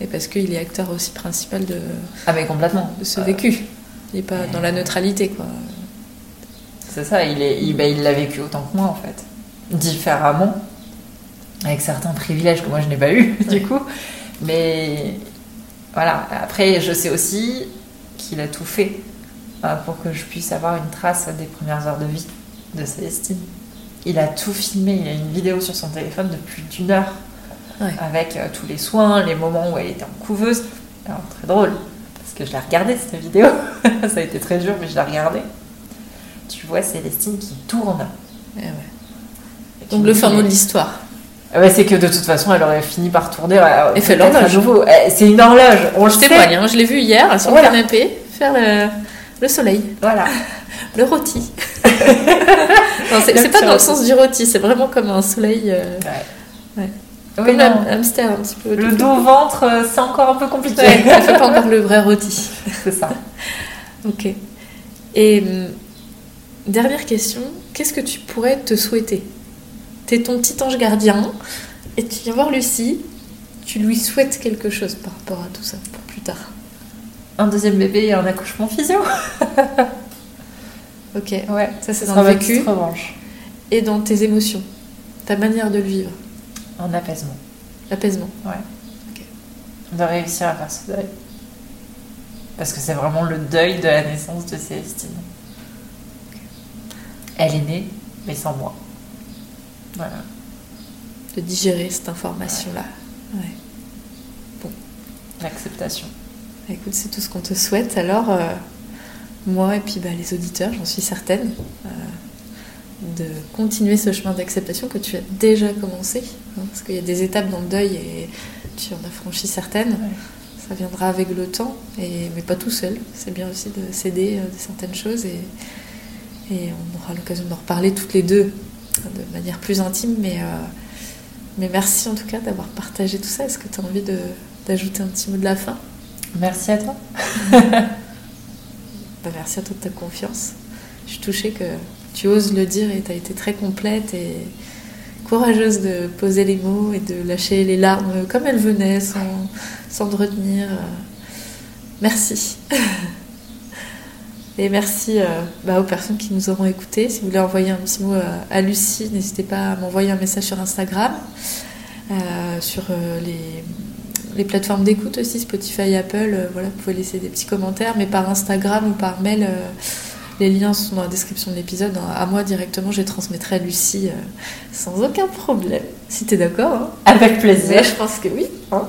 Et parce qu'il est acteur aussi principal de, ah mais complètement. De ce vécu. Euh... Il est pas et... dans la neutralité quoi. C'est ça, il est, il, ben, il l'a vécu autant que moi en fait. Différemment, avec certains privilèges que moi je n'ai pas eu du coup, mais voilà, après je sais aussi qu'il a tout fait hein, pour que je puisse avoir une trace des premières heures de vie de Célestine. Il a tout filmé, il a une vidéo sur son téléphone de plus d'une heure ouais. avec euh, tous les soins, les moments où elle était en couveuse. Alors, très drôle parce que je la regardais cette vidéo ça a été très dur mais je la regardais. Tu vois Célestine qui tourne ouais, ouais. Donc le fin mot de l'histoire. Ouais, c'est que de toute façon, elle aurait fini par tourner. Et fait l'horloge. C'est une horloge. On je le témoigne, hein, je l'ai vu hier sur voilà. le canapé faire le, le soleil. Voilà. Le rôti. non, c'est, c'est pas dans le sens du rôti, c'est vraiment comme un soleil. Euh... Ouais. ouais. Comme oui, l'hamster un petit peu. Le dos ventre, c'est encore un peu compliqué. Ouais, ça fait pas encore le vrai rôti. C'est ça. Ok. Et euh, dernière question, qu'est-ce que tu pourrais te souhaiter? T'es ton petit ange gardien et tu viens voir Lucie, tu lui souhaites quelque chose par rapport à tout ça pour plus tard. Un deuxième bébé et un accouchement physio. Ok, ouais, ça c'est dans le vécu. Revanche. Et dans tes émotions, ta manière de le vivre. Un apaisement. L'apaisement. Ouais. Ok. De réussir à faire ce deuil. Parce que c'est vraiment le deuil de la naissance de Célestine. Okay. Elle est née, mais sans moi. Voilà. De digérer cette information-là. Ouais. Ouais. Bon. L'acceptation. Écoute, c'est tout ce qu'on te souhaite. Alors, euh, moi et puis bah, les auditeurs, j'en suis certaine. Euh, de continuer ce chemin d'acceptation que tu as déjà commencé, hein, parce qu'il y a des étapes dans le deuil et tu en as franchi certaines, ouais. Ça viendra avec le temps, et, mais pas tout seul. C'est bien aussi de s'aider de certaines choses, et, et on aura l'occasion d'en reparler toutes les deux de manière plus intime, mais, euh, mais merci en tout cas d'avoir partagé tout ça. Est-ce que tu as envie de, d'ajouter un petit mot de la fin? Merci à toi. Ben, merci à toi de ta confiance. Je suis touchée que tu oses le dire, et tu as été très complète et courageuse de poser les mots et de lâcher les larmes comme elles venaient, sans, sans te retenir. Merci. Et merci euh, bah, aux personnes qui nous auront écoutées. Si vous voulez envoyer un petit mot à Lucie, n'hésitez pas à m'envoyer un message sur Instagram, euh, sur euh, les, les plateformes d'écoute aussi, Spotify, Apple. Euh, voilà, vous pouvez laisser des petits commentaires, mais par Instagram ou par mail. Euh, Les liens sont dans la description de l'épisode. À moi directement, je les transmettrai à Lucie euh, sans aucun problème. Si t'es d'accord. Hein. Avec plaisir. Ouais, je pense que oui. Hein.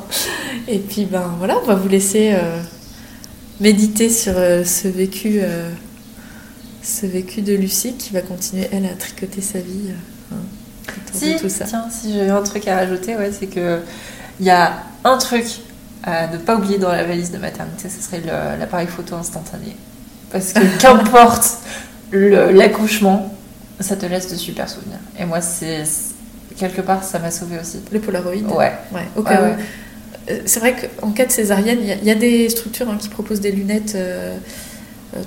Et puis, ben voilà, on va vous laisser euh, méditer sur euh, ce vécu, euh, ce vécu de Lucie qui va continuer, elle, à tricoter sa vie. Euh, hein, si, de tout ça. Tiens, si j'ai un truc à rajouter, ouais, c'est que il y a un truc à ne pas oublier dans la valise de maternité, ce serait le, l'appareil photo instantané. Parce que qu'importe le, l'accouchement, ça te laisse de super souvenirs. Et moi, c'est, c'est quelque part, ça m'a sauvée aussi. Le Polaroid. Ouais. Ouais. Au cas ouais, où. Ouais. C'est vrai qu'en cas de césarienne, il y, y a des structures hein, qui proposent des lunettes euh,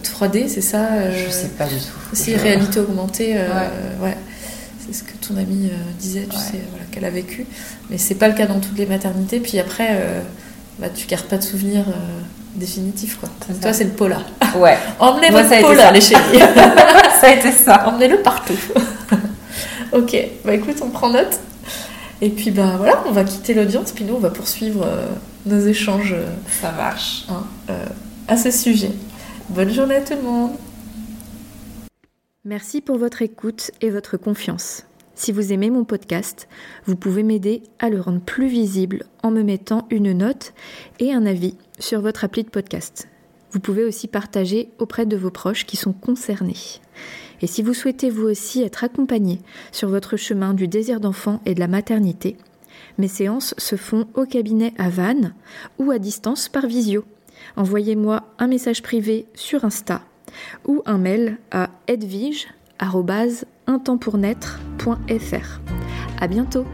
trois D, c'est ça euh, Je sais pas du tout. C'est je... réalité augmentée. Euh, ouais. ouais. C'est ce que ton amie euh, disait, tu ouais. sais, voilà, qu'elle a vécu. Mais c'est pas le cas dans toutes les maternités. Puis après, euh, bah, tu gardes pas de souvenirs. Euh, définitif quoi. C'est toi ça. C'est le pola. Ouais. Emmenez Moi, votre pola les chéris. Ça a été ça. Emmenez-le partout. Ok. Bah écoute, on prend note. Et puis bah voilà, on va quitter l'audience. Puis nous, on va poursuivre euh, nos échanges. Euh, ça marche. Hein, euh, à ce sujet. Bonne journée à tout le monde. Merci pour votre écoute et votre confiance. Si vous aimez mon podcast, vous pouvez m'aider à le rendre plus visible en me mettant une note et un avis sur votre appli de podcast. Vous pouvez aussi partager auprès de vos proches qui sont concernés. Et si vous souhaitez vous aussi être accompagné sur votre chemin du désir d'enfant et de la maternité, mes séances se font au cabinet à Vannes ou à distance par visio. Envoyez-moi un message privé sur Insta ou un mail à edwige arobase un temps pour naître point f r. À bientôt.